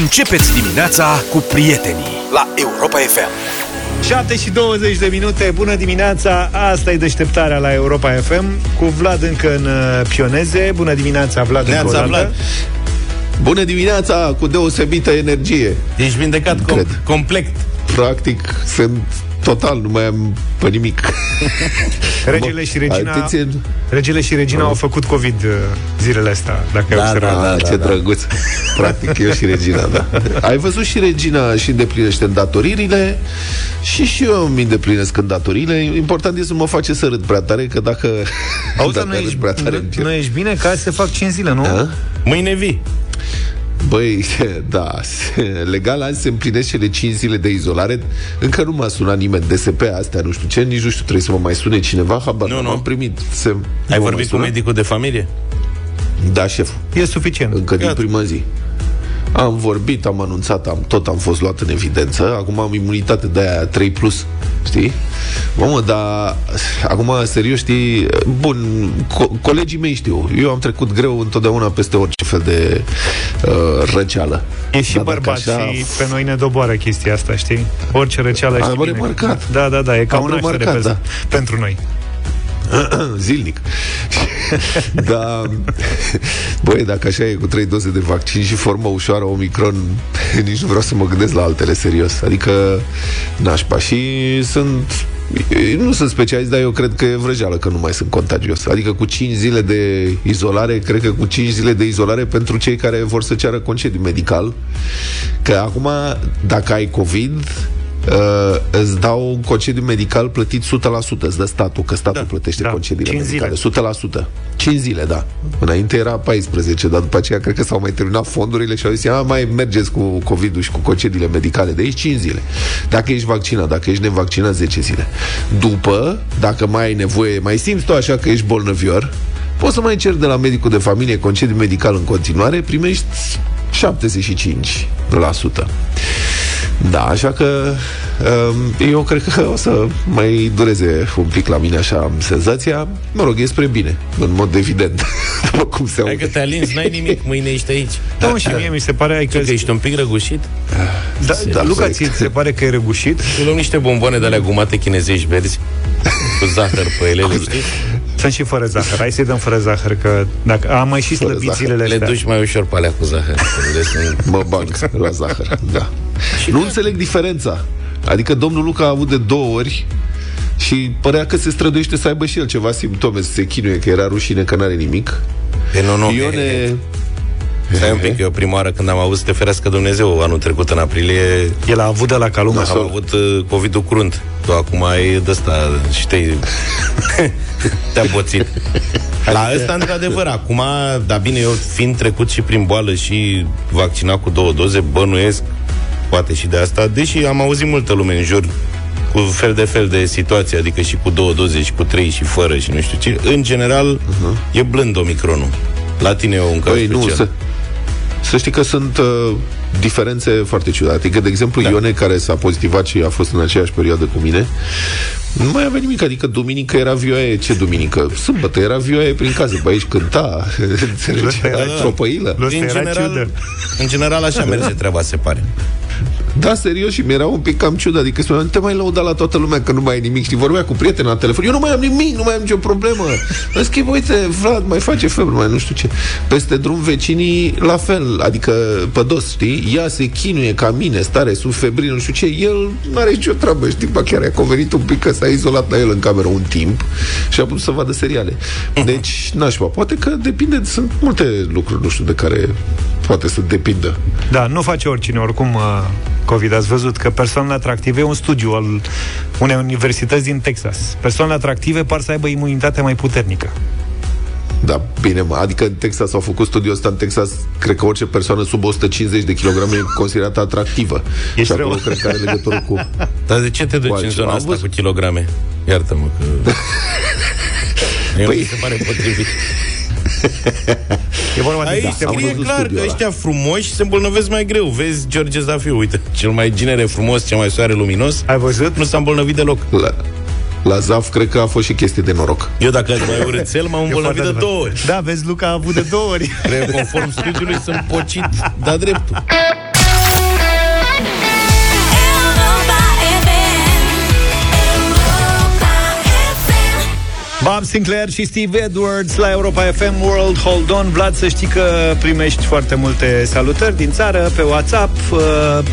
Începeți dimineața cu prietenii la Europa FM. 7:20. Bună dimineața, asta e deșteptarea la Europa FM. Cu Vlad încă în pioneze. Bună dimineața, Vlad, încă o dată. Bună dimineața, cu deosebită energie. Ești vindecat complet. Practic, sunt total, nu mai am pe nimic. Regele și regina au făcut COVID zilele astea, dacă ce drăguț. Practic eu și regina, da. Ai văzut, și regina își îndeplinește îndatoririle și eu îmi îndeplinesc îndatoririle. Important e să mă face să râd prea tare, că dacă nu ești bine, că azi se fac 5 zile, nu? A? Mâine vii. Băi, da, legal azi se împlinesc cele 5 zile de izolare. Încă nu m-a sunat nimeni, DSP, astea, nu știu ce, nici nu știu, trebuie să mă mai sune cineva, habar nu am primit. Ai vorbit cu medicul de familie? Da, șef. E suficient. Încă din prima zi. Am vorbit, am anunțat, am fost luat în evidență. Acum am imunitate de aia 3+, știi? Mamă, dar acum, serios, știi? Bun, colegii mei știu. Eu am trecut greu întotdeauna peste orice fel de răceală. E și bărbat așa... și pe noi ne doboară chestia asta, știi? Orice răceală știi. Am remarcat. Da, e ca o naștere pentru noi. Zilnic. Dar, băi, dacă așa e cu 3 doze de vaccin și formă ușoară Omicron, nici nu vreau să mă gândesc la altele, serios. Adică, nașpa. Și nu sunt specialist, dar eu cred că e vrăjeală că nu mai sunt contagios. Adică cu 5 zile de izolare, cred că cu 5 zile de izolare pentru cei care vor să ceară concediu medical. Că acum, dacă ai COVID... îți dau un concediu medical plătit 100%, îți dă statul, că statul plătește concediile medicale, 100%. 5 zile, da. Înainte era 14, dar după aceea cred că s-au mai terminat fondurile și au zis, mai mergeți cu COVID-ul și cu concediile medicale, de aici 5 zile. Dacă ești vaccinat, dacă ești nevaccinat, 10 zile. După, dacă mai ai nevoie, mai simți tu așa că ești bolnăvior, poți să mai ceri de la medicul de familie concediu medical în continuare, primești 75%. Da, așa că eu cred că o să mai dureze un pic la mine, așa am senzația. Mă rog, e spre bine, în mod evident. După cum se aude. Dacă te alinzi, n-ai nimic, mâine ești aici. Da, și mie mi se pare că ești un pic răgușit. Da, Luca, ți se pare că e răgușit? Eu luăm niște bomboane de alea gumate chinezești verzi cu zahăr pe ele, știi? Sunt și fără zahăr, hai să-i dăm fără zahăr, că dacă am mai și slăbit zilele astea. Le duci mai ușor pe alea cu zahăr. Mă bag la zahăr, da. Nu înțeleg diferența. Adică domnul Luca a avut de 2 ori și părea că se străduiește să aibă și el ceva simptome, să se chinuie, că era rușine că n-are nimic. Stai un pic, eu prima oară când am avut, să te ferească Dumnezeu, anul trecut în aprilie, el a avut de la calumă. Am avut COVID-ul curând. Tu acum ai de ăsta și te-a boțit. La ăsta, într-adevăr, acum, dar bine, eu fiind trecut și prin boală și vaccinat cu 2 doze, bănuiesc, poate și de asta, deși am auzit multă lume în jur cu fel de fel de situații, adică și cu 2 doze, și cu 3, și fără, și nu știu ce. În general, e blând Omicronul. La tine e un caz special. Să știi că sunt diferențe foarte ciudate. Adică, de exemplu, Ione, care s-a pozitivat și a fost în aceeași perioadă cu mine, nu mai avea nimic. Adică duminică era vioaie. Ce duminică? Sâmbătă era vioaie prin casă. Bă, aici cânta, înțelegi, era tropăilă. În general așa merge treaba, se pare. Da, serios, și mi-era un pic cam ciudat. Adică spuneam, nu te mai lăuda la toată lumea că nu mai ai nimic. Și vorbea cu prietena la telefon, eu nu mai am nimic, nu mai am nicio problemă. În schimb, uite, Vlad mai face febră, mai nu știu ce. Peste drum vecinii, la fel. Adică, pe dos, știi? Ea se chinuie ca mine, stare sub febrină, nu știu ce. El n-are nicio treabă, știi? Ba chiar a convenit un pic că s-a izolat la el în cameră un timp și a putut să vadă seriale. Deci, nașpa, poate că depinde. Sunt multe lucruri, nu știu, de care poate să depindă. Da, nu face oricine, oricum, COVID. Ați văzut că persoanele atractive, e un studiu al unei universități din Texas, persoanele atractive par să aibă imunitatea mai puternică. Da, bine, adică în Texas au făcut studiul ăsta, în Texas, cred că orice persoană sub 150 de kilograme e considerată atractivă. Ești și acolo cred că are legătură cu... Dar de ce te duci în zona asta cu kilograme? Iartă-mă că... Mi se pare potrivit. E vorba aici de scrie clar că ăștia frumoși se îmbolnăvesc mai greu. Vezi George Zafiu, uite, cel mai ginere frumos, cel mai soare luminos. Ai văzut? Nu s-a îmbolnăvit deloc. La Zaf cred că a fost și chestie de noroc. Eu dacă aș mai urâțel, m-am îmbolnăvit de 2 ori. Da, vezi, Luca a avut de 2 ori. Conform studiului sunt pocit, da, dreptul. Bob Sinclair și Steve Edwards la Europa FM World Hold On. Vlad, să știi că primești foarte multe salutări din țară pe WhatsApp.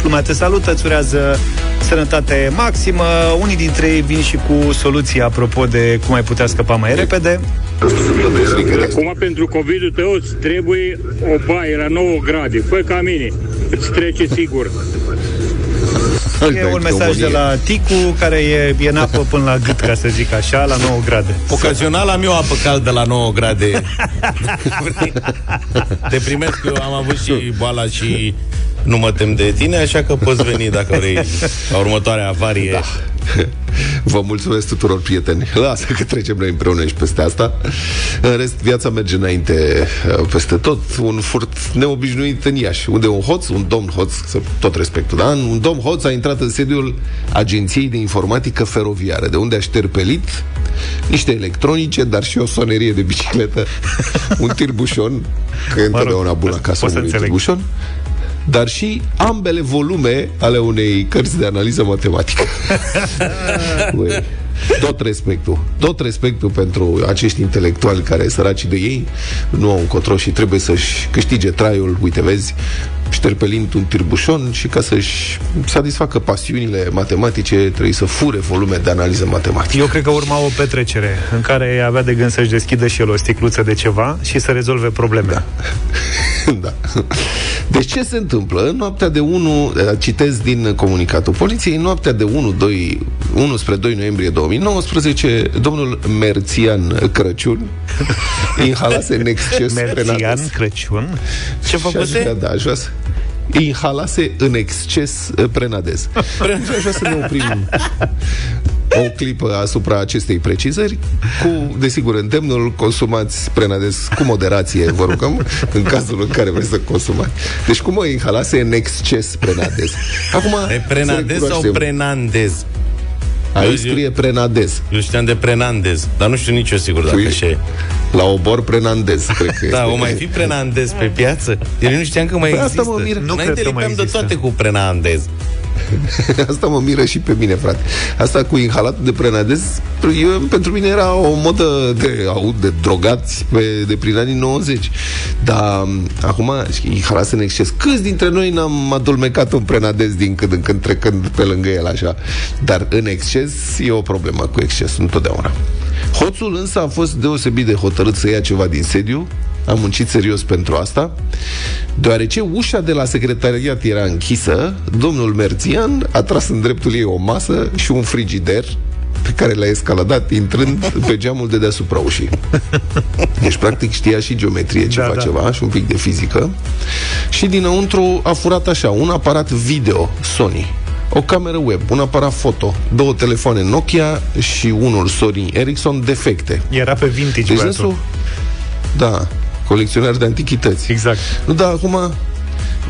Lumea te salută, îți urează sănătate maximă. Unii dintre ei vin și cu soluții apropo de cum ai putea scăpa mai repede. Acum pentru COVID-ul tău îți trebuie o baie la 9 grade. Fă ca mine, îți trece sigur. E un mesaj de la Ticu, care e în apă până la gât, ca să zic așa, la 9 grade. Ocazional am eu apă caldă la 9 grade. Te primesc, eu am avut și boala și nu mă tem de tine, așa că poți veni dacă vrei la următoarea avarie. Da. Vă mulțumesc tuturor, prieteni. Lasă că trecem noi împreună și peste asta. În rest, viața merge înainte peste tot. Un furt neobișnuit în Iași, unde un hoț, un domn hoț, tot respectul, da? Un domn hoț a intrat în sediul Agenției de Informatică Feroviară, de unde a șterpelit niște electronice, dar și o sonerie de bicicletă, un tirbușon, că e întotdeauna bun acasă unui tirbușon, dar și ambele volume ale unei cărți de analiză matematică. Băi, tot respectul pentru acești intelectuali care, săracii de ei, nu au încotro și trebuie să-și câștige traiul, uite vezi, șterpelind un tirbușon, și ca să-și satisfacă pasiunile matematice trebuie să fure volume de analiză matematică. Eu cred că urma o petrecere în care avea de gând să-și deschidă și el o sticluță de ceva și să rezolve probleme. Da. Da. Deci ce se întâmplă? În noaptea de 1, citez din comunicatul poliției, în noaptea de 1 spre 2 noiembrie 2019, domnul Merțan Crăciun inhalase în exces Prenadez. Crăciun? Ce făcuse? Da, jos. Inhalase în exces Prenadez. Așa să ne oprim o clipă asupra acestei precizări, cu, desigur, îndemnul: consumați Prenadez cu moderație, vă rugăm, în cazul în care vreți să consumați. Deci cum o inhalase în exces Prenadez. Acum, de Prenadez sau Prenandez? Aici scrie Prenadez. Eu știam de Prenadez, dar nu știu nici eu sigur dacă așa e. La obor Prenadez, cred că. Da, o mai fi Prenadez pe piață? Eu nu știam că mai există. Asta mă mir. Nu cred că mai există. De toate cu Prenadez. Asta mă miră și pe mine, frate. Asta cu inhalatul de Prenadez, pentru mine era o modă de drogați de prin anii 90. Dar acum, inhalat în exces. Câți dintre noi n-am adulmecat un Prenadez din când în când, trecând pe lângă el așa? Dar în exces e o problemă cu excesul întotdeauna. Hoțul însă a fost deosebit de hotărât să ia ceva din sediu. Am muncit serios pentru asta. Deoarece ușa de la secretariat era închisă, domnul Merțian a tras în dreptul ei o masă și un frigider, pe care l-a escaladat intrând pe geamul de deasupra ușii. Deci practic știa și geometrie, ceva și un pic de fizică. Și dinăuntru a furat așa: un aparat video Sony, o cameră web, un aparat foto, două telefoane Nokia și unul Sony Ericsson defecte. Era pe vintage, băiatul. Da, colecționar de antichități. Exact. Nu, da, acum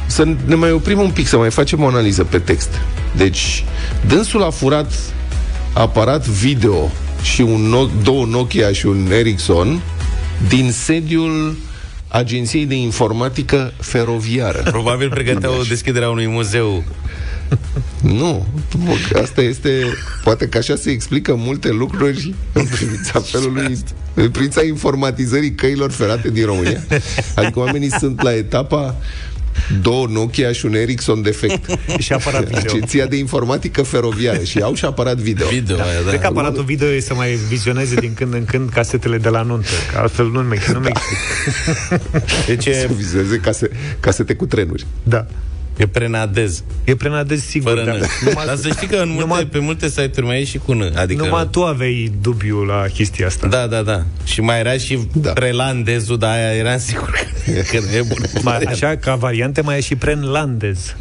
să ne mai oprim un pic, să mai facem o analiză pe text. Deci, dânsul a furat aparat video și două Nokia și un Ericsson din sediul Agenției de Informatică Feroviară. Probabil pregăteau deschiderea unui muzeu. Nu, asta este. Poate că așa se explică multe lucruri în privința felului, în privința informatizării căilor ferate din România. Adică oamenii sunt la etapa două Nokia și un Ericsson defect și aparat video. Agenția de Informatică Feroviară, și au și aparat video. Da. Cred că aparatul video e să mai vizioneze din când în când casetele de la nuntă, că altfel nu-mi explic. Deci să vizioneze casete cu trenuri. Da. E Prenadez. E Prenadez, sigur. Fără n. Dar să știi că pe multe site-uri mai e și cu n. Adică numai tu aveai dubiu la chestia asta. Da. Și mai era și Prelandezul, dar aia eram sigur că nu e bună. Așa, ca variante, mai e și Prenlandez.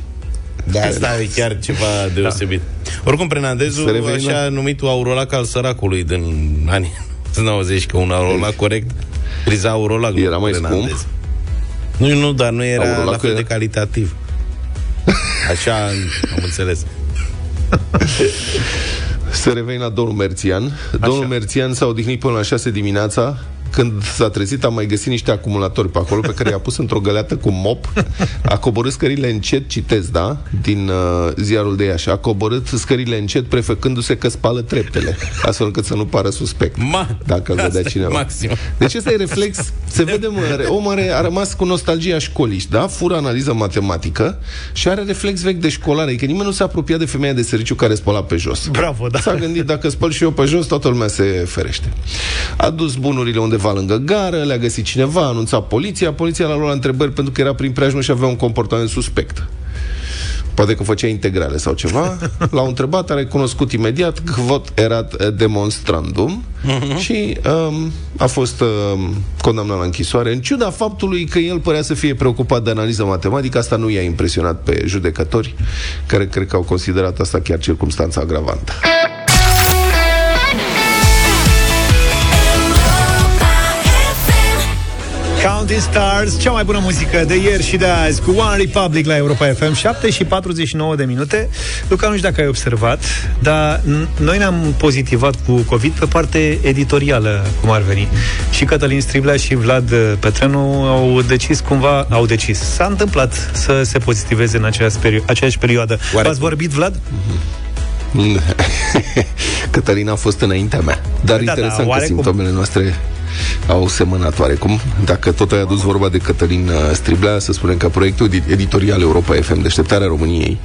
Da, asta e chiar ceva deosebit. Oricum, Prenadezul, așa numitul aurolac al săracului din anii 90, că un aurolac corect priza aurolac. Era mai scump? Nu, dar nu era aurolac la fel de calitativ. Așa am înțeles. Să revenim la domnul Merțian. Domnul Merțian s-a odihnit până la 6 dimineața Când s-a trezit, am mai găsit niște acumulatori pe acolo, pe care i-a pus într-o găleată cu mop. A coborât scările încet, citesc, da? Din ziarul de Iași. A coborât scările încet, prefăcându-se că spală treptele, astfel încât să nu pară suspect, dacă îl vedea cineva. Maxim. Deci ăsta e reflex. Se vede, omul a rămas cu nostalgia școlii, da? Fură analiză matematică și are reflex vechi de școlare. E că nimeni nu s-a apropiat de femeia de serviciu care spăla pe jos. Bravo, da. S-a gândit, dacă spăl și eu pe jos, toată lumea se ferește. A dus bunurile undeva lângă gară, le-a găsit cineva, a anunțat poliția, poliția l-a luat la întrebări pentru că era prin preajmă și avea un comportament suspect. Poate că făcea integrale sau ceva. L-au întrebat, a recunoscut imediat quod erat demonstrandum și a fost condamnat la închisoare, în ciuda faptului că el părea să fie preocupat de analiză matematică. Asta nu i-a impresionat pe judecători, care cred că au considerat asta chiar circumstanța agravantă. Counting Stars, cea mai bună muzică de ieri și de azi, cu One Republic la Europa FM. 7:49. Luca, nu știu dacă ai observat, dar noi ne-am pozitivat cu COVID pe parte editorială, cum ar veni. Și Cătălin Striblea și Vlad Petrenu au decis. S-a întâmplat să se pozitiveze în aceeași perioadă. V-ați vorbit, Vlad? Cătălina a fost înaintea mea. Dar interesant că simptomele noastre au semănat oarecum. Dacă tot ai adus vorba de Cătălin Striblea, să spunem că proiectul editorial Europa FM, Deșteptarea României,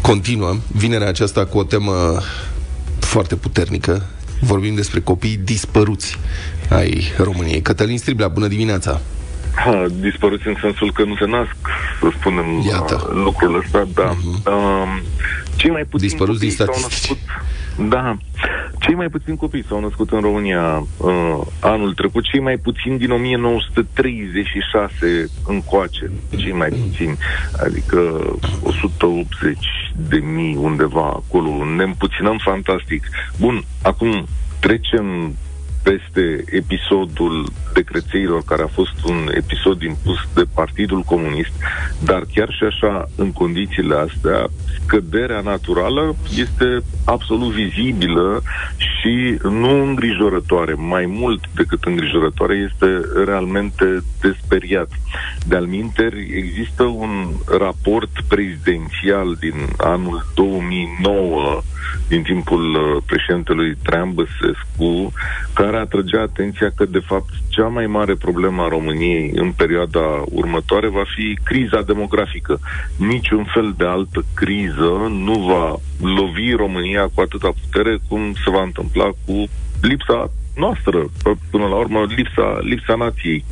continuă vinerea aceasta cu o temă foarte puternică. Vorbim despre copiii dispăruți ai României. Cătălin Striblea, bună dimineața! Dispăruți în sensul că nu se nasc, să spunem. Iată. Lucrul ăsta, da. Cei mai puțini copii s-au născut, da. Cei mai puțini copii s-au născut în România anul trecut, cei mai puțini din 1936 încoace, cei mai puțini, adică 180.000 undeva acolo. Ne împuținăm fantastic. Bun, acum trecem peste episodul decrețeilor, care a fost un episod impus de Partidul Comunist, dar chiar și așa, în condițiile astea, scăderea naturală este absolut vizibilă și nu îngrijorătoare. Mai mult decât îngrijorătoare, este realmente desperiat. De-al minteri, există un raport prezidențial din anul 2009, din timpul președintelui Treambăsescu, care atrăgea atenția că, de fapt, cea mai mare problemă a României în perioada următoare va fi criza demografică. Niciun fel de altă criză nu va lovi România cu atâta putere cum se va întâmpla cu lipsa noastră, până la urmă, lipsa nației.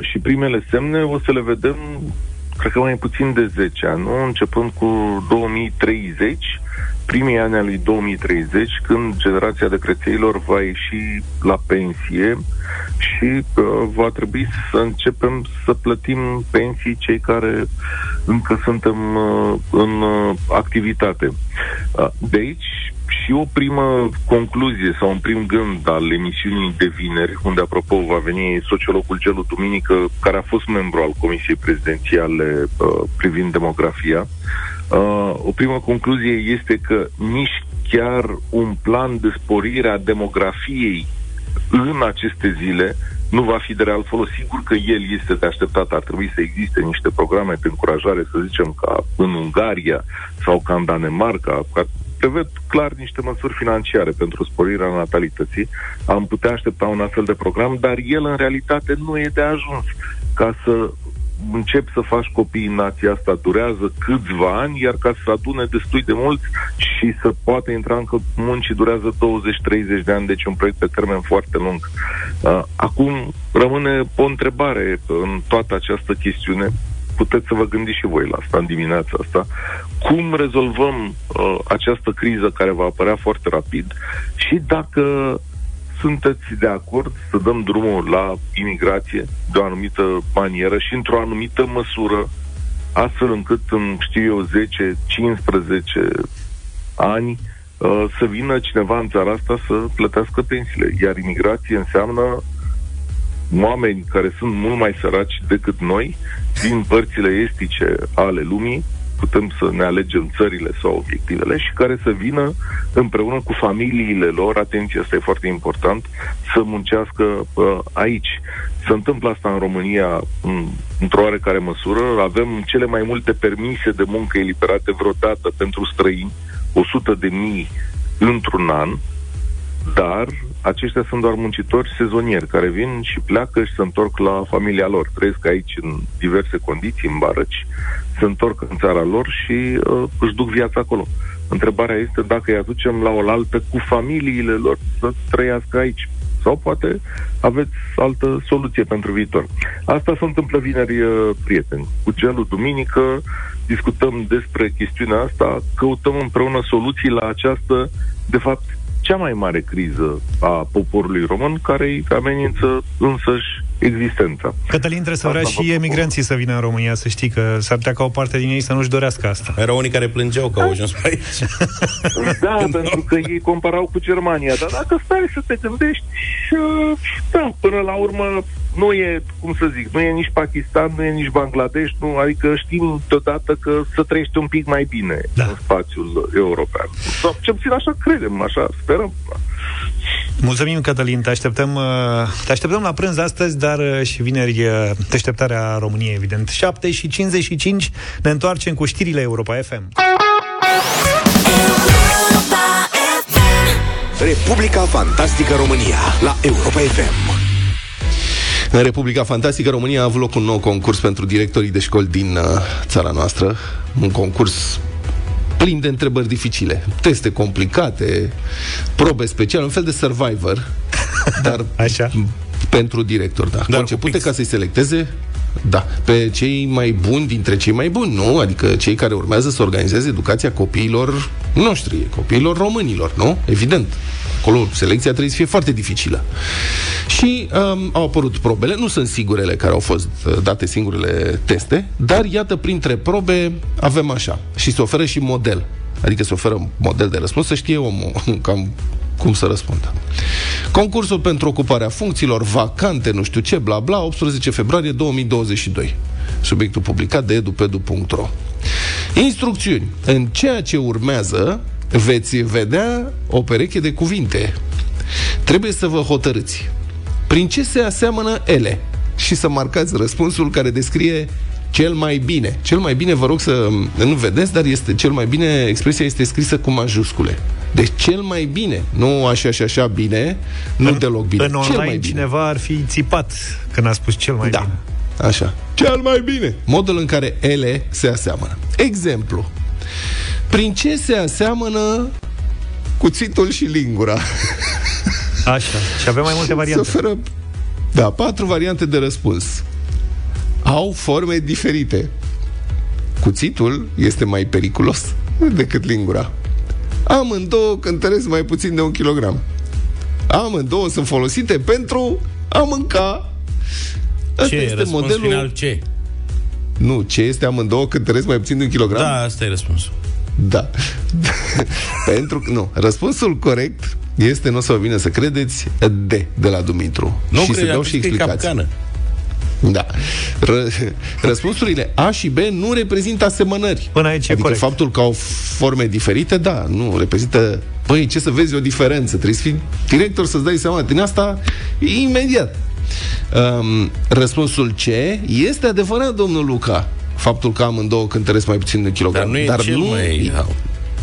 Și primele semne o să le vedem, cred că mai puțin de 10 ani, nu? Începând cu 2030, primii ani al lui 2030, când generația de crețeilor va ieși la pensie și va trebui să începem să plătim pensii cei care încă suntem în activitate. De aici și o primă concluzie sau un prim gând al emisiunii de vineri, unde, apropo, va veni sociologul Gelu Duminică, care a fost membru al Comisiei Prezidențiale privind demografia. O primă concluzie este că nici chiar un plan de sporire a demografiei în aceste zile nu va fi de real folos. Sigur că el este de așteptat, ar trebui să existe niște programe de încurajare, să zicem, ca în Ungaria sau ca în Danemarca, ca prevăd clar niște măsuri financiare pentru sporirea natalității. Am putea aștepta un astfel de program, dar el în realitate nu e de ajuns. Ca să începi să faci copii în nația asta durează câțiva ani, iar ca să adune destui de mulți și să poată intra în muncii durează 20-30 de ani, deci un proiect pe termen foarte lung. Acum rămâne o întrebare în toată această chestiune. Puteți să vă gândiți și voi la asta în dimineața asta. Cum rezolvăm această criză care va apărea foarte rapid și dacă sunteți de acord să dăm drumul la imigrație de o anumită manieră și într-o anumită măsură, astfel încât în, știu eu, 10-15 ani să vină cineva în țara asta să plătească pensiile. Iar imigrație înseamnă oameni care sunt mult mai săraci decât noi, din părțile estice ale lumii, putem să ne alegem țările sau obiectivele și care să vină împreună cu familiile lor, atenție, asta e foarte important, să muncească aici. Se întâmplă asta în România într-o oarecare măsură. Avem cele mai multe permise de muncă eliberate vreodată pentru străini, 100.000 într-un an, dar aceștia sunt doar muncitori sezonieri care vin și pleacă și se întorc la familia lor. Trăiesc aici în diverse condiții, în barăci, se întorc în țara lor și își duc viața acolo. Întrebarea este dacă îi aducem la oaltă cu familiile lor să trăiască aici. Sau poate aveți altă soluție pentru viitor. Asta se întâmplă vineri, prieteni. Cu Gelu Duminică discutăm despre chestiunea asta, căutăm împreună soluții la această, de fapt, cea mai mare criză a poporului român, care îi amenință însăși existența. Cătălin, trebuie să vrea și emigranții să vină în România, să știi că s-ar putea ca o parte din ei să nu-și dorească asta. Erau unii care plângeau că au ajuns pe aici. Da, pentru că ei comparau cu Germania, dar dacă stai să te gândești, da, până la urmă nu e, cum să zic, nu e nici Pakistan, nu e nici Bangladesh, nu, adică știm totodată că să trăiești un pic mai bine în spațiul european. Sau ce puțin așa credem, așa sperăm. Mulțumim, Cătălin, te așteptăm la prânz astăzi, dar și vineri deșteptarea României, evident. 7:55, ne întoarcem cu știrile Europa FM. Republica Fantastică România la Europa FM. În Republica Fantastică România a avut loc un nou concurs pentru directorii de școli din țara noastră. Un concurs plin de întrebări dificile, teste complicate, probe speciale, un fel de Survivor, dar așa, pentru director, da. Dar începute ca să-i selecteze, da, pe cei mai buni dintre cei mai buni, nu? Adică cei care urmează să organizeze educația copiilor noștri, copiilor românilor, nu? Evident. Acolo selecția trebuie să fie foarte dificilă. Și au apărut probele, nu sunt singurele care au fost date, singurele teste, dar iată, printre probe avem așa. Și se oferă și model. Adică se oferă model de răspuns, să știe omul cam cum să răspundă. Concursul pentru ocuparea funcțiilor vacante, nu știu ce, bla bla, 18 februarie 2022. Subiectul publicat de edupedu.ro. Instrucțiuni. În ceea ce urmează veți vedea o pereche de cuvinte. Trebuie să vă hotărâți prin ce se aseamănă ele și să marcați răspunsul care descrie cel mai bine. Cel mai bine, vă rog să nu vedeți, dar este cel mai bine, expresia este scrisă cu majuscule. Deci cel mai bine, nu așa și așa bine, nu în, deloc bine. În online cel mai bine. Cineva ar fi țipat când a spus cel mai bine. Așa. Cel mai bine. Modul în care ele se aseamănă. Exemplu. Prin ce se aseamănă cuțitul și lingura? Așa. Și avem mai multe variante. Se oferă, da, 4 variante de răspuns. Au forme diferite. Cuțitul este mai periculos decât lingura. Amândouă cântăresc mai puțin de 1 kilogram. Amândouă sunt folosite pentru a mânca. Asta este răspuns modelul final, ce? Nu, ce este amândouă cântăresc mai puțin de 1 kilogram? Da, asta e răspunsul. Da. Pentru că nu, răspunsul corect este, nu o să vă vină să credeți, de la Dumitru. Nu, și se dau și explicații. Da. Răspunsurile A și B nu reprezintă asemănări. Până aici adică corect. Faptul că au forme diferite, da, nu reprezintă. Păi, ce să vezi o diferență? Trebuie să fii director să-ți dai seama din asta imediat. Răspunsul C este adevărat, domnul Luca. Faptul că amândouă cântăresc mai puțin de kilogram. Dar nu e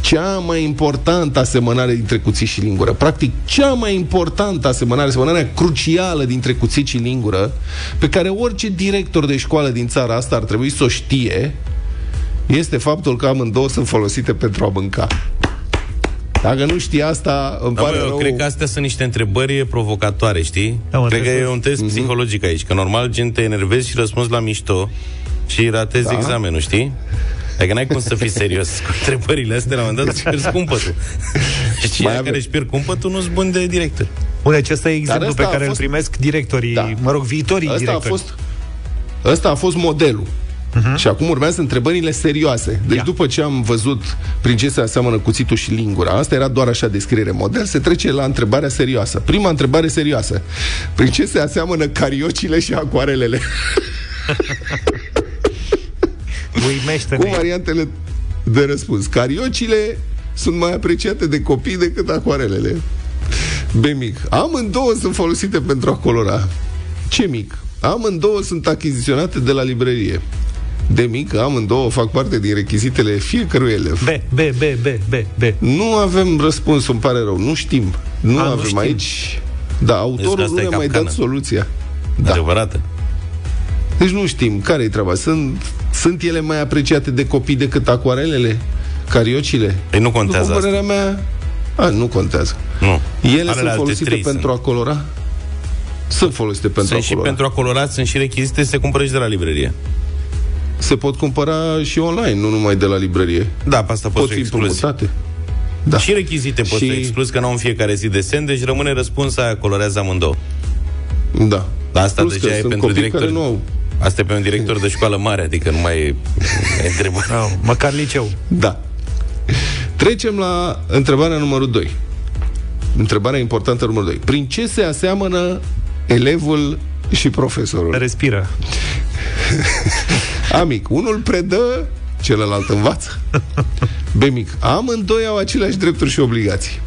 cea mai importantă asemănare dintre cuțit și lingură. Practic, cea mai importantă asemănare, asemănarea crucială dintre cuțit și lingură, pe care orice director de școală din țara asta ar trebui să o știe, este faptul că amândouă sunt folosite pentru a mânca. Dacă nu știi asta, îmi pare rău. Cred că astea sunt niște întrebări provocatoare, știi? Da, cred că e un test psihologic aici, că normal gen te enervezi și răspunzi la mișto și ratezi examenul, știi? Adică n-ai cum să fii serios cu întrebările astea, la un moment dat îți pierzi cumpătul. Și cei care își pierd cumpătul nu-s buni de director. Bun, acesta e exemplu pe care îl primesc directorii, mă rog, viitorii directori. Ăsta a fost modelul. Și acum urmează întrebările serioase. Deci după ce am văzut prin ce se aseamănă cuțitul și lingura, asta era doar așa descriere model, se trece la întrebarea serioasă. Prima întrebare serioasă. Prin ce se aseamănă cariocile și acoarelele? Cu variantele de răspuns. Cariocile sunt mai apreciate de copii decât acoarelele. B mic. Amândouă sunt folosite pentru a colora. C mic. Amândouă sunt achiziționate de la librărie. De mic, amândouă fac parte din rechizitele fiecărui elev. B. Nu avem răspuns, îmi pare rău. Nu știm. Nu știm. Aici. Da, autorul nu ne-a mai dat soluția. Da. Adevărată. Deci nu știm care-i treaba. Sunt ele mai apreciate de copii decât acoarelele? Cariocile? Păi nu contează. După părerea mea, nu contează. Nu. Ele sunt folosite pentru a colora? Sunt folosite pentru a colora. Sunt și pentru a colora, sunt și rechizite, se cumpără și de la librărie. Se pot cumpăra și online, nu numai de la librărie. Da, pe asta pot fi promotate. Da. Și rechizite pot să excluzi, că nu au în fiecare zi desen, deci rămâne răspuns aia, colorează amândouă. Da. Asta plus deja e pentru director. Asta e pe un director de școală mare, adică nu mai e întrebare. Măcar liceu. Da. Trecem la întrebarea numărul 2. Întrebarea importantă numărul 2. Prin ce se aseamănă elevul și profesorul? Respiră. A mic, unul predă, celălalt învață. B mic, amândoi au aceleași drepturi și obligații.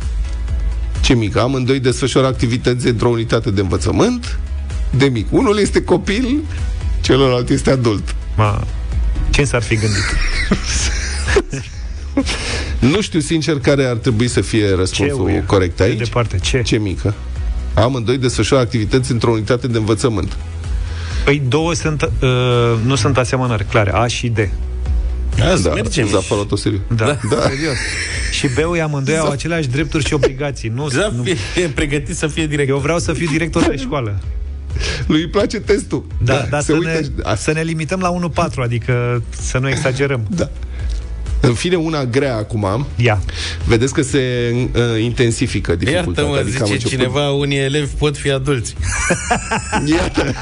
C mic, amândoi desfășoară activități într-o unitate de învățământ. D mic, unul este copil, celălalt este adult. Ce s-ar fi gândit? Nu știu sincer care ar trebui să fie răspunsul corect aici. Ce mică? Amândoi desfășoară activități într-o unitate de învățământ. Păi două sunt, nu sunt asemănări clare, A și D. Da, mergem. Zapărat-o serios. Da. Serios. Și B-ul e amândoi au aceleași drepturi și obligații. Nu, e pregătit să fie director. Eu vreau să fiu director de școală. Lui îi place testul. Dar să ne limităm la 1-4, adică să nu exagerăm. Da. În fine, una grea acum. Ia. Vedeți că se intensifică dificultatea. Iartă-mă, adică zice cineva, unii elevi pot fi adulți. Iată.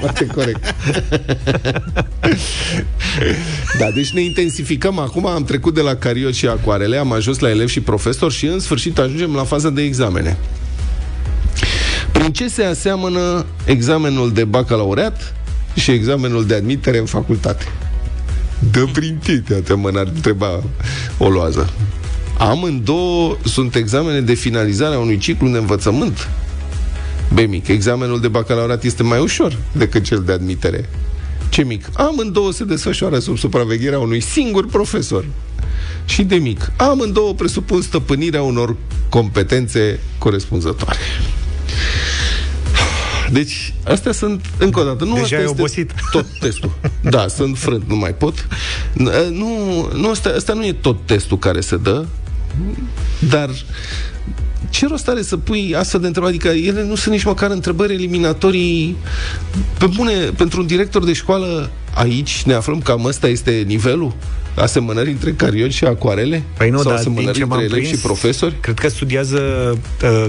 Foarte corect. Da, deci ne intensificăm. Acum am trecut de la carioci și acoarele, am ajuns la elevi și profesori și în sfârșit ajungem la faza de examene. Prin ce se aseamănă examenul de bacalaureat și examenul de admitere în facultate? Dă prin tine, ar întreba o loază. Amândouă sunt examene de finalizare a unui ciclu de învățământ. B mic, examenul de bacalaureat este mai ușor decât cel de admitere. C mic, amândouă se desfășoară sub supravegherea unui singur profesor. Și D mic, amândouă presupun stăpânirea unor competențe corespunzătoare. Deci, astea sunt, încă o dată, nu deja ai obosit tot testul. Da, sunt frânt, nu mai pot. Nu, asta nu e tot testul care se dă. Dar ce rost are să pui astfel de întrebări? Adică ele nu sunt nici măcar întrebări eliminatorii. Pe bune, pentru un director de școală aici ne aflăm că ăsta este nivelul? Asemănări între carioci și acoarele? Păi nu, sau asemănări între elevi și profesori? Cred că studiază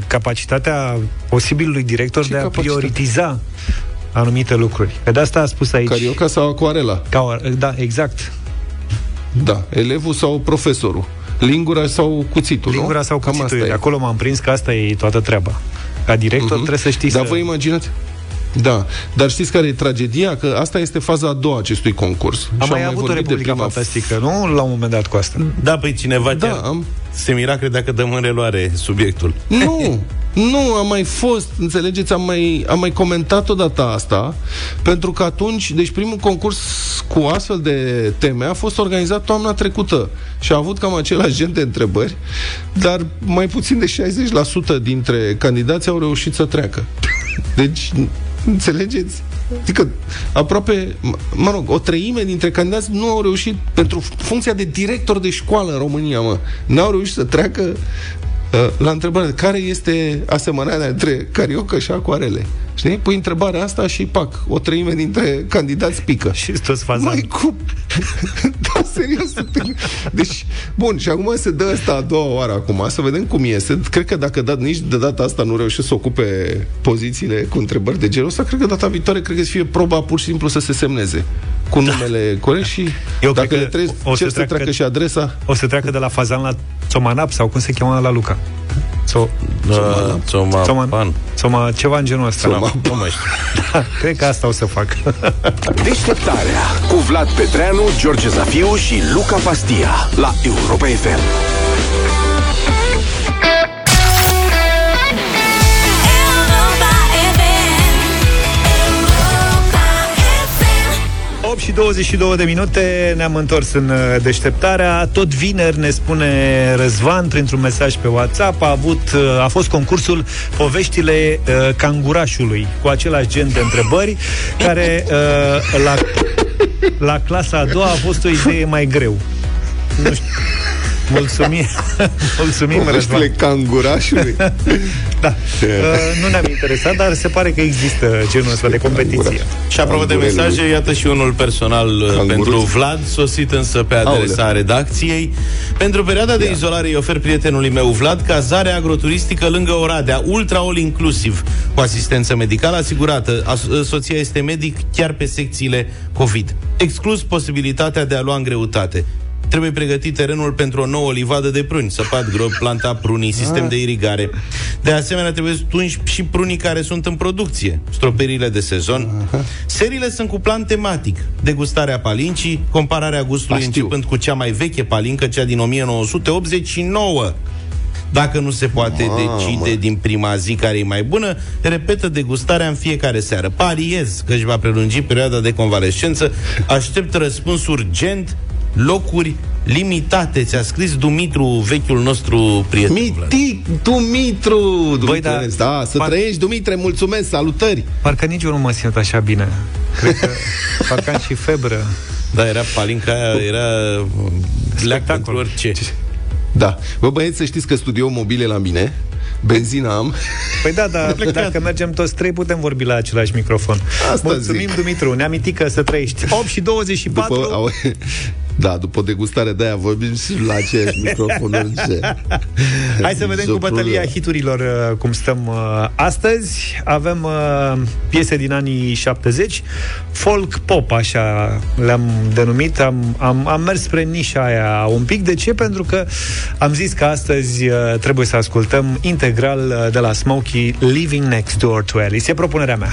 capacitatea posibilului director ce de a prioritiza anumite lucruri. Pe de asta a spus aici. Carioca sau acoarela? Da, exact. Da, elevul sau profesorul? Lingura sau cuțitul? Lingura sau cuțitul. De acolo m-am prins că asta e toată treaba. Ca director trebuie să știi. Dar vă imaginați? Da, dar știți care e tragedia? Că asta este faza a doua acestui concurs. Am mai avut o Republica Fantastică, nu? La un moment dat cu asta. Da, păi cineva se mira, credea că dăm în reluare subiectul. Nu, am mai fost, înțelegeți, am mai comentat odată asta, pentru că atunci, deci primul concurs cu astfel de teme a fost organizat toamna trecută și a avut cam același gen de întrebări, dar mai puțin de 60% dintre candidați au reușit să treacă. Deci, înțelegeți? Adică, aproape, o treime dintre candidați nu au reușit pentru funcția de director de școală în România, n-au reușit să treacă la întrebarea care este asemănarea între carioca și acoarele. Știi? Pui întrebarea asta și pac, o treime dintre candidați pică. Și toți fazan. Mai cup! Da, serios. Deci, bun, și acum se dă asta a doua oară acum, să vedem cum iese. Cred că dacă nici de data asta nu reușesc să ocupe pozițiile cu întrebări de genul ăsta, cred că data viitoare, cred că să fie proba pur și simplu să se semneze cu numele corect și eu dacă le trebuie, să treacă și adresa. O să treacă de la fazan la Tomanap sau cum se cheamă la Luca. Soma, ceva în genul ăsta. Cred că asta o să fac. Deșteptarea cu Vlad Petrenu, George Zafiu și Luca Pastia la Europa FM. Și 22 de minute, ne-am întors în deșteptarea. Tot vineri ne spune Răzvan printr-un mesaj pe WhatsApp, a fost concursul Poveștile Cangurașului, cu același gen de întrebări, care la clasa a doua a fost o idee mai greu. Nu știu. Mulțumim, Poveștile Cangurașului. Da. Nu ne-am interesat, dar se pare că există genul ăsta de competiție. Și apropo de mesaje, iată și unul personal pentru Vlad, sosit însă pe adresa redacției. Pentru perioada de izolare îi ofer prietenului meu Vlad cazare agroturistică lângă Oradea, ultra all inclusiv, cu asistență medicală asigurată. Soția este medic chiar pe secțiile COVID. Exclus posibilitatea de a lua în greutate. Trebuie pregătit terenul pentru o nouă livadă de pruni, săpat grob, planta prunii, sistem de irigare. De asemenea, trebuie stunși și prunii care sunt în producție, stroperile de sezon. Seriile sunt cu plan tematic: degustarea palincii, compararea gustului începând cu cea mai veche palincă, cea din 1989. Dacă nu se poate decide din prima zi care e mai bună, repetă degustarea în fiecare seară. Pariez că își va prelungi perioada de convalescență. Aștept răspuns urgent. Locuri limitate, ți-a scris Dumitru, vechiul nostru prieten. Dumitru, să trăiești, Dumitre, mulțumesc, salutări. Parcă nici eu nu mă simt așa bine. Cred că parcă am și febră. Da, era palinca aia, era spectacol, orice. Da, bă băieți, să știți că studio mobile la mine, benzina am. Păi da, dar dacă mergem toți trei, putem vorbi la același microfon. Asta mulțumim, zic. Dumitru, ne-am amintit că să trăiești. 8:24. Da, după degustare de aia vorbim și la aceeași microfonul. Hai să vedem cu bătălia hiturilor cum stăm astăzi. Avem piese din anii 70, folk pop, așa le-am denumit. Am mers spre nișa aia un pic. De ce? Pentru că am zis că astăzi trebuie să ascultăm integral de la Smokey Living Next Door to Alice. E propunerea mea.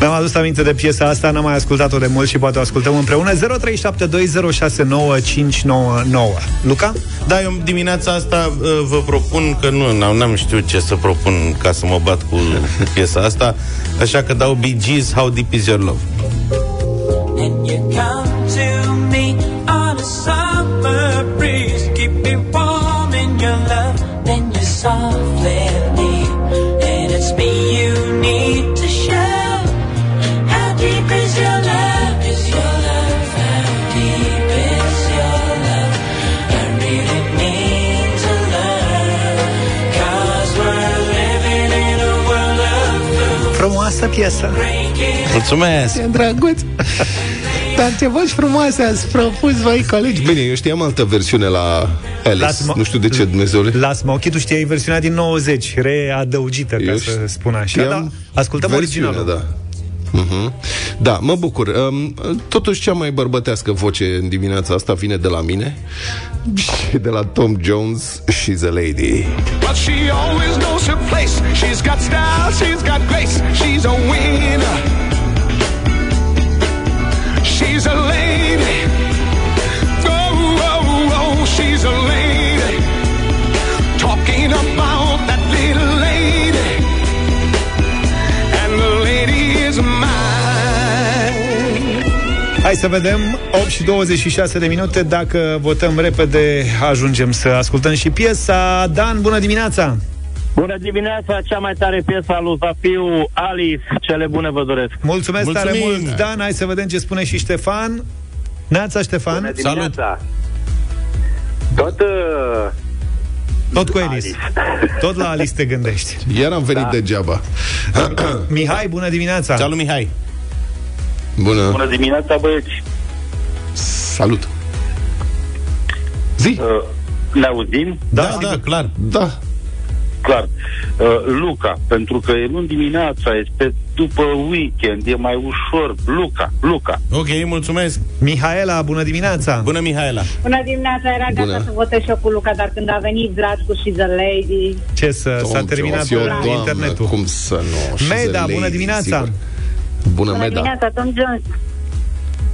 Mi-am adus aminte de piesa asta, n-am mai ascultat-o de mult și poate o ascultăm împreună. 0372069599. Luca? Da, eu dimineața asta vă propun, că nu am știut ce să propun ca să mă bat cu piesa asta, așa că dau Bee Gees, How Deep Is Your Love. And you come to me on a summer breeze, keep me warm in your love, then you softly leave, and it's me you need to share. Deep is your love, is your love, how deep is your love? I really mean to love, 'cause we're living in a world of blue. Frumoasă piesă. Mulțumesc. E drăguț. Dar ce voci frumoase ați propus voi, colegi. Bine, eu știam altă versiune la Alice, nu știu de ce, Dumnezeule. Lasă-mă, ok, tu știai versiunea din 90, readăugită, ca să spun așa, da? Ascultăm originalul. Da. Da, mă bucur. Totuși cea mai bărbătească voce în dimineața asta vine de la mine și de la Tom Jones, She's a Lady. But she always knows her place. She's got style, she's got grace. She's a winner. She's a lady. Oh, oh, oh, she's a lady. Talking about that little lady. And the lady is mine. Hai să vedem, 8:26 de minute, dacă votăm repede, ajungem să ascultăm și piesa. Dan, bună dimineața! Bună dimineața, cea mai tare piesa lui Zafiu, Alice, cele bune vă doresc. Mulțumesc tare mult, Dan, hai să vedem ce spune și Ștefan. Neața, Ștefan! Bună dimineața! Salut! Tot Tot cu Elis. Tot la Alice te gândești. Iar am venit degeaba. Mihai, bună dimineața. Salut, Mihai. Bună. Bună dimineața, băieți. Salut. Zi. Ne auzim? Da, clar. Da. Clar. Luca, pentru că e luni dimineața, este după weekend, e mai ușor. Luca. Ok, mulțumesc. Mihaela, bună dimineața. Bună, Mihaela. Bună dimineața, era gata să votez și eu cu Luca, dar când a venit Dragul și The Lady... Ce să, s-a terminat internetul. Cum să nu... Meda, bună dimineața. Bună, Meda. Dimineața,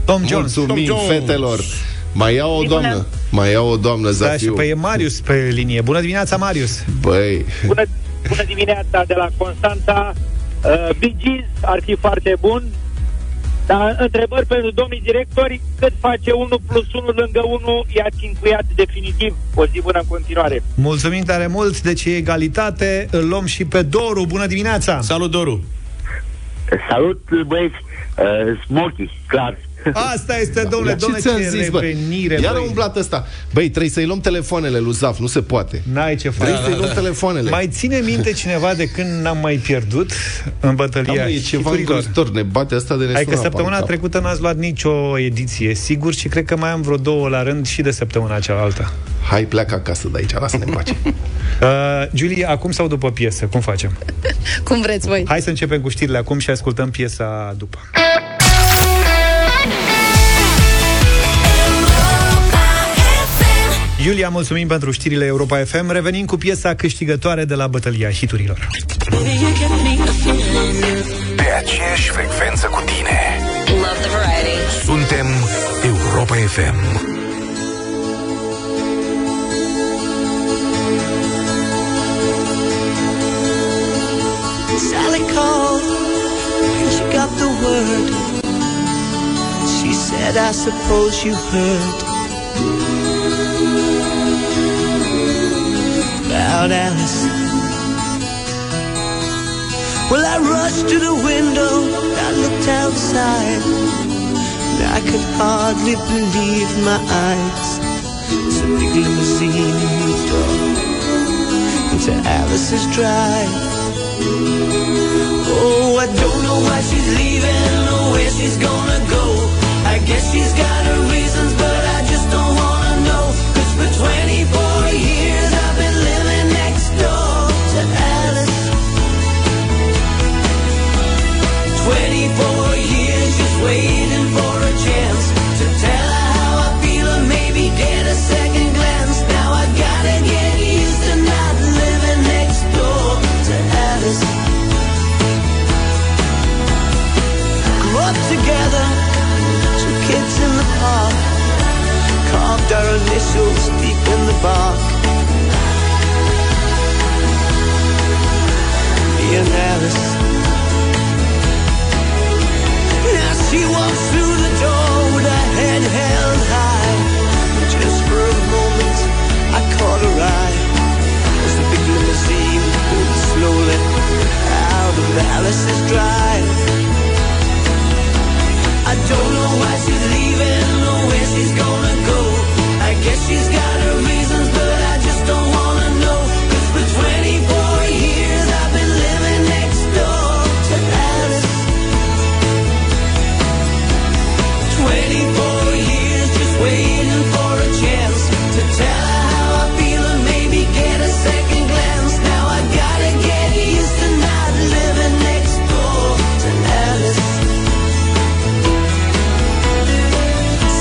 Tom Jones. Mulțumim, fetelor. Mai iau o doamnă. Zafiu. Da, și pe e Marius pe linie. Bună dimineața, Marius. Băi. Bună dimineața de la Constanța. Bee Gees ar fi foarte bun. Dar întrebări pentru domnii directori: cât face 1+1 lângă 1? I-a cincuiat definitiv. O zi bună în continuare. Mulțumim tare mult, deci e egalitate. Îl luăm și pe Doru, bună dimineața. Salut, Doru. Salut, băieți. Smokey, clar. Asta este, domnule, ce revenire. Iar a umblat ăsta. Băi, trebuie să-i luăm telefoanele lui Zaf, nu se poate. N-ai ce faci. Trebuie să-i luăm telefoanele. Mai ține minte cineva de când n-am mai pierdut în bătălia? Da, mă, e ceva îngrozitor, ne bate asta de nesunat. Hai că săptămâna trecută n-ați luat nicio ediție, sigur, și cred că mai am vreo două la rând și de săptămâna cealaltă. Hai, pleacă acasă de aici, lasă-ne în pace. Julie, acum sau după piesă? Cum facem? Cum vreți voi. Hai să începem cu știrile acum și ascultăm piesa după. Iulia, mulțumim pentru știrile Europa FM. Revenim cu piesa câștigătoare de la bătălia hiturilor. Pe aceeași frecvență cu tine. Suntem Europa FM. Sally called and she got the word. She said, I suppose you heard about Alice. Well, I rushed to the window, I looked outside, and I could hardly believe my eyes. It's a big limousine in the door into Alice's drive. Oh, I don't know why she's leaving or where she's gonna go. I guess she's got her reasons, but I just don't wanna know. 'Cause for 24 years I've been living next door to Alice. 24 years just waiting for a chance to tell her how I feel and maybe get a second glance. Now I gotta get used to not living next door to Alice. Grew up together, two kids in the park, carved our initials deep in the bark. Me and Alice. Now she walks through the door with her head held high. Just for a moment I caught her eye as the big limousine pulled slowly out of Alice's drive. I don't know why she's leaving or where she's gonna go. I guess she's got her reasons, but I just don't wanna know. 'Cause for 24 years I've been living next door to Alice. 24 years just waiting for a chance to tell her how I feel and maybe get a second glance. Now I gotta get used to not living next door to Alice.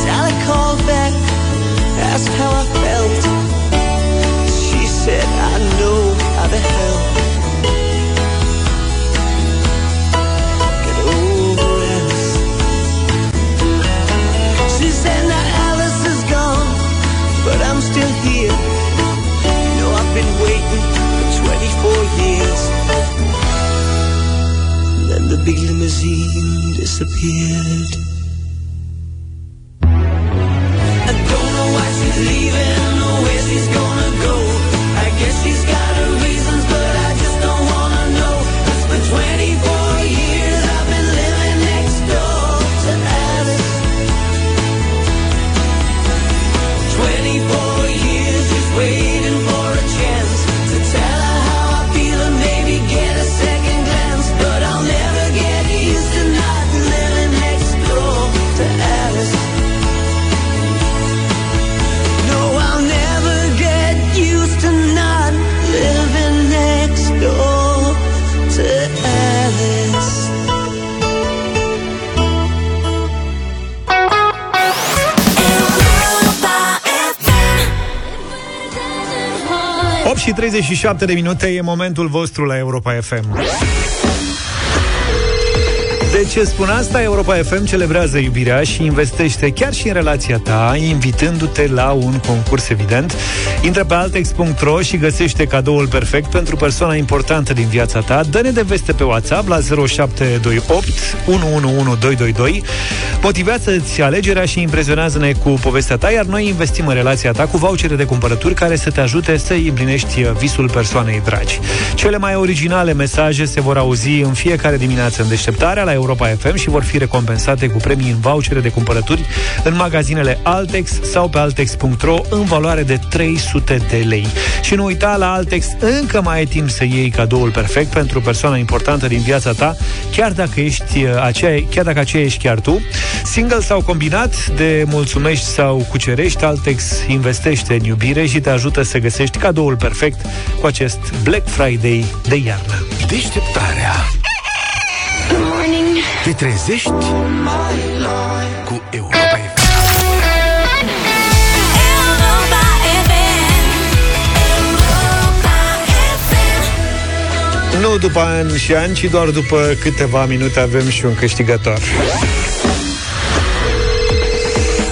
Sally called back, asked how I felt. She said, I know how the hell. Get over Alice. She said, now Alice is gone, but I'm still here. You know I've been waiting for 24 years. And then the big limousine disappeared. Waiting for a chance și 37 de minute e momentul vostru la Europa FM. De ce spun asta? Europa FM celebrează iubirea și investește chiar și în relația ta, invitându-te la un concurs, evident. Intră pe altex.ro și găsește cadoul perfect pentru persoana importantă din viața ta. Dă-ne de veste pe WhatsApp la 0728 111222. Motivează-ți alegerea și impresionează-ne cu povestea ta, iar noi investim în relația ta cu vouchere de cumpărături care să te ajute să împlinești visul persoanei dragi. Cele mai originale mesaje se vor auzi în fiecare dimineață în deșteptarea la Europa FM și vor fi recompensate cu premii în vouchere de cumpărături în magazinele Altex sau pe altex.ro în valoare de 300 de lei. Și nu uita, la Altex încă mai e timp să iei cadoul perfect pentru persoana importantă din viața ta, chiar dacă aceea ești chiar tu. Single sau combinat, de mulțumești sau cucerești, Altex investește în iubire și te ajută să găsești cadoul perfect cu acest Black Friday de iarnă. Deșteptarea. Te trezești cu Europa FM. Nu după ani și ani, ci doar după câteva minute avem și un câștigător.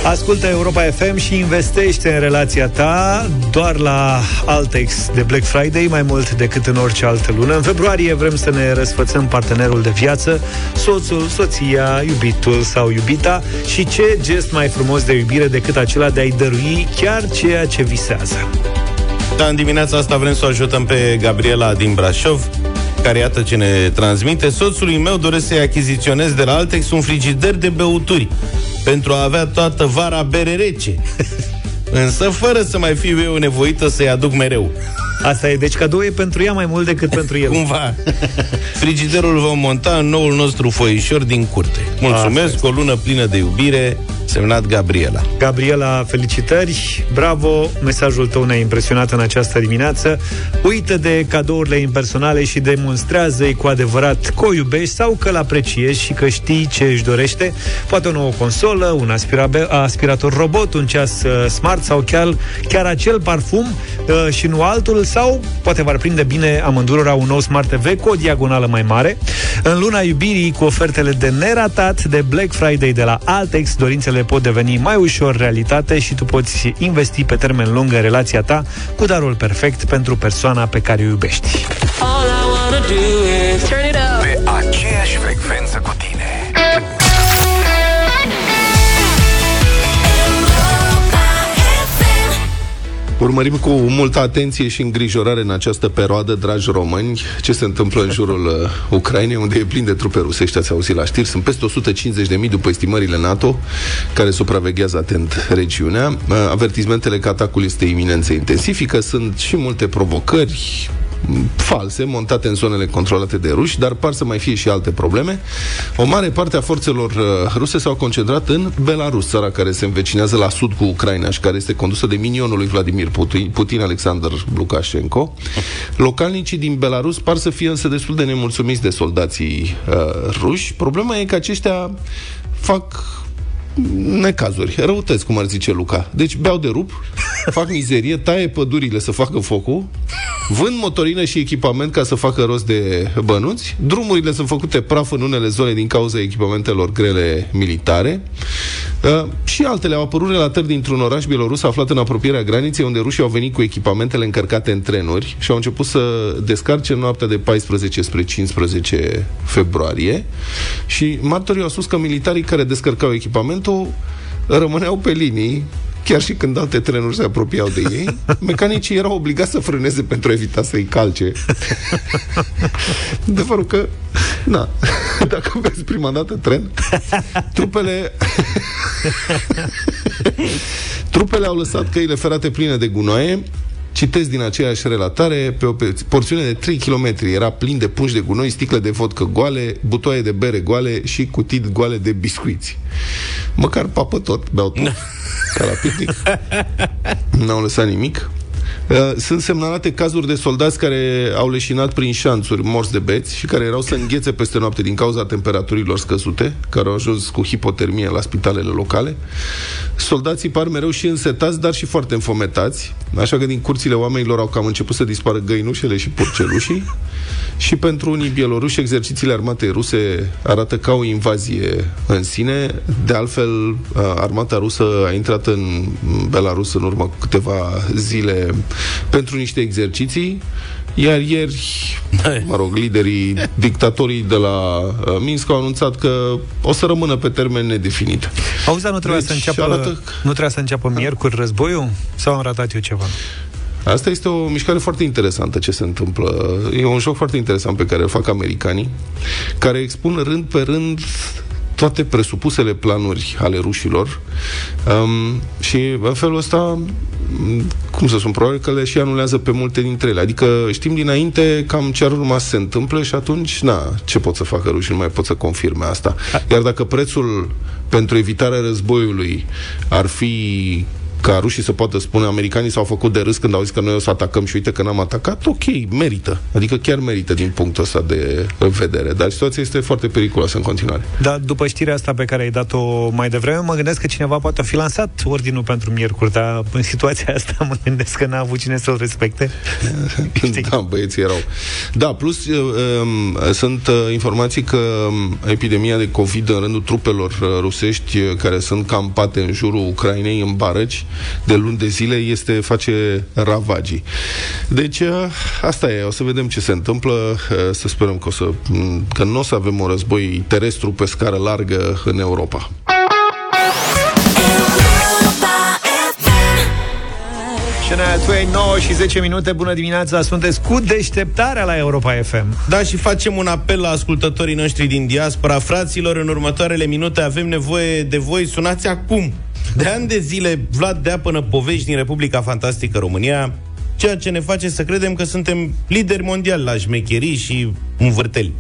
Ascultă Europa FM și investește în relația ta, doar la Altex de Black Friday, mai mult decât în orice altă lună. În februarie vrem să ne răsfățăm partenerul de viață, soțul, soția, iubitul sau iubita, și ce gest mai frumos de iubire decât acela de a-i dărui chiar ceea ce visează. Da, în dimineața asta vrem să o ajutăm pe Gabriela din Brașov, care iată ce ne transmite. Soțului meu doresc să-i achiziționez de la Altex un frigider de băuturi, pentru a avea toată vara bere rece, însă fără să mai fiu eu nevoită să-i aduc mereu. Asta e, deci cadou e pentru ea mai mult decât pentru el. Cumva. Frigiderul vom monta în noul nostru foișor din curte. Mulțumesc, o lună plină de iubire, semnat Gabriela. Gabriela, felicitări, bravo, mesajul tău ne-a impresionat în această dimineață. Uită de cadourile impersonale și demonstrează-i cu adevărat că o iubești sau că l-apreciezi și că știi ce își dorește. Poate o nouă consolă, un aspirator robot, un ceas smart sau chiar acel parfum și nu altul, sau poate v-ar prinde bine amândurora un nou Smart TV cu o diagonală mai mare. În luna iubirii, cu ofertele de neratat de Black Friday de la Altex, dorințele pot deveni mai ușor realitate și tu poți investi pe termen lung în relația ta cu darul perfect pentru persoana pe care o iubești. Pe aceeași frecvență cu tine. Urmărim cu multă atenție și îngrijorare în această perioadă, dragi români, ce se întâmplă în jurul Ucrainei, unde e plin de trupe rusești, ați auzit la știri. Sunt peste 150.000 după estimările NATO, care supraveghează atent regiunea. Avertismentele că atacul este iminent se intensifică, sunt și multe provocări false, montate în zonele controlate de ruși, dar par să mai fie și alte probleme. O mare parte a forțelor ruse s-au concentrat în Belarus, țara care se învecinează la sud cu Ucraina și care este condusă de minionul lui Vladimir Putin, Alexander Lukashenko. Localnicii din Belarus par să fie însă destul de nemulțumiți de soldații ruși. Problema e că aceștia fac necazuri, răutăți, cum ar zice Luca. Deci beau de rup, fac mizerie, taie pădurile să facă focul, vând motorină și echipament ca să facă rost de bănuți, drumurile sunt făcute praf în unele zone din cauza echipamentelor grele militare și altele. Au apărut relatări dintr-un oraș bielorus aflat în apropierea graniței, unde rușii au venit cu echipamentele încărcate în trenuri și au început să descarce noaptea de 14 spre 15 februarie și martorii au spus că militarii care descărcau echipamentul rămâneau pe linii chiar și când alte trenuri se apropiau de ei. Mecanicii erau obligați să frâneze pentru a evita să-i calce. De fapt că, na, dacă vezi prima dată tren, trupele au lăsat căile ferate pline de gunoaie. Citesc din aceeași relatare, pe o porțiune de 3 km era plin de pungi de gunoi, sticle de vodcă goale, butoaie de bere goale și cutii goale de biscuiți. Măcar papă tot, beau tot, ca la picnic. N-au lăsat nimic. Sunt semnalate cazuri de soldați care au leșinat prin șanțuri, morți de beți și care erau să înghețe peste noapte din cauza temperaturilor scăzute, care au ajuns cu hipotermie la spitalele locale. Soldații par mereu și însetați, dar și foarte înfometați. Așa că din curțile oamenilor au cam început să dispară găinușele și purcelușii. Și pentru unii bieloruși, exercițiile armatei ruse arată ca o invazie în sine. De altfel, armata rusă a intrat în Belarus în urmă cu câteva zile pentru niște exerciții. Iar ieri, mă rog, liderii, dictatorii de la Minsk au anunțat că o să rămână pe termen nedefinit. Auzi, dar nu trebuia să înceapă miercuri războiul? Sau am ratat eu ceva? Asta este o mișcare foarte interesantă ce se întâmplă. E un joc foarte interesant pe care îl fac americanii, care expun rând pe rând toate presupusele planuri ale rușilor și în felul ăsta, cum să spun, probabil că le și anulează pe multe dintre ele. Adică știm dinainte cam ce ar urma să se întâmple și atunci, ce pot să facă rușii, nu mai pot să confirme asta. Iar dacă prețul pentru evitarea războiului ar fi ca rușii să poată spune, americanii s-au făcut de râs când au zis că noi o să atacăm și uite că n-am atacat, ok, merită. Adică chiar merită din punctul ăsta de vedere. Dar situația este foarte periculoasă în continuare. Dar după știrea asta pe care ai dat-o mai devreme, mă gândesc că cineva poate a fi lansat ordinul pentru miercuri, dar în situația asta mă gândesc că n-a avut cine să-l respecte. Da, băieții erau. Da, plus sunt informații că epidemia de COVID în rândul trupelor rusești care sunt campate în jurul Ucrainei în barăci de luni de zile face ravagii. Deci asta e, o să vedem ce se întâmplă, să sperăm că nu o să avem un război terestru pe scară largă în Europa. Cine 9 și 10 minute, bună dimineața, sunteți cu deșteptarea la Europa FM. Da, și facem un apel la ascultătorii noștri din diaspora. Fraților, în următoarele minute avem nevoie de voi, sunați acum! De ani de zile, Vlad dea până povești din Republica Fantastică România, ceea ce ne face să credem că suntem lideri mondiali la șmecherii și învârteli.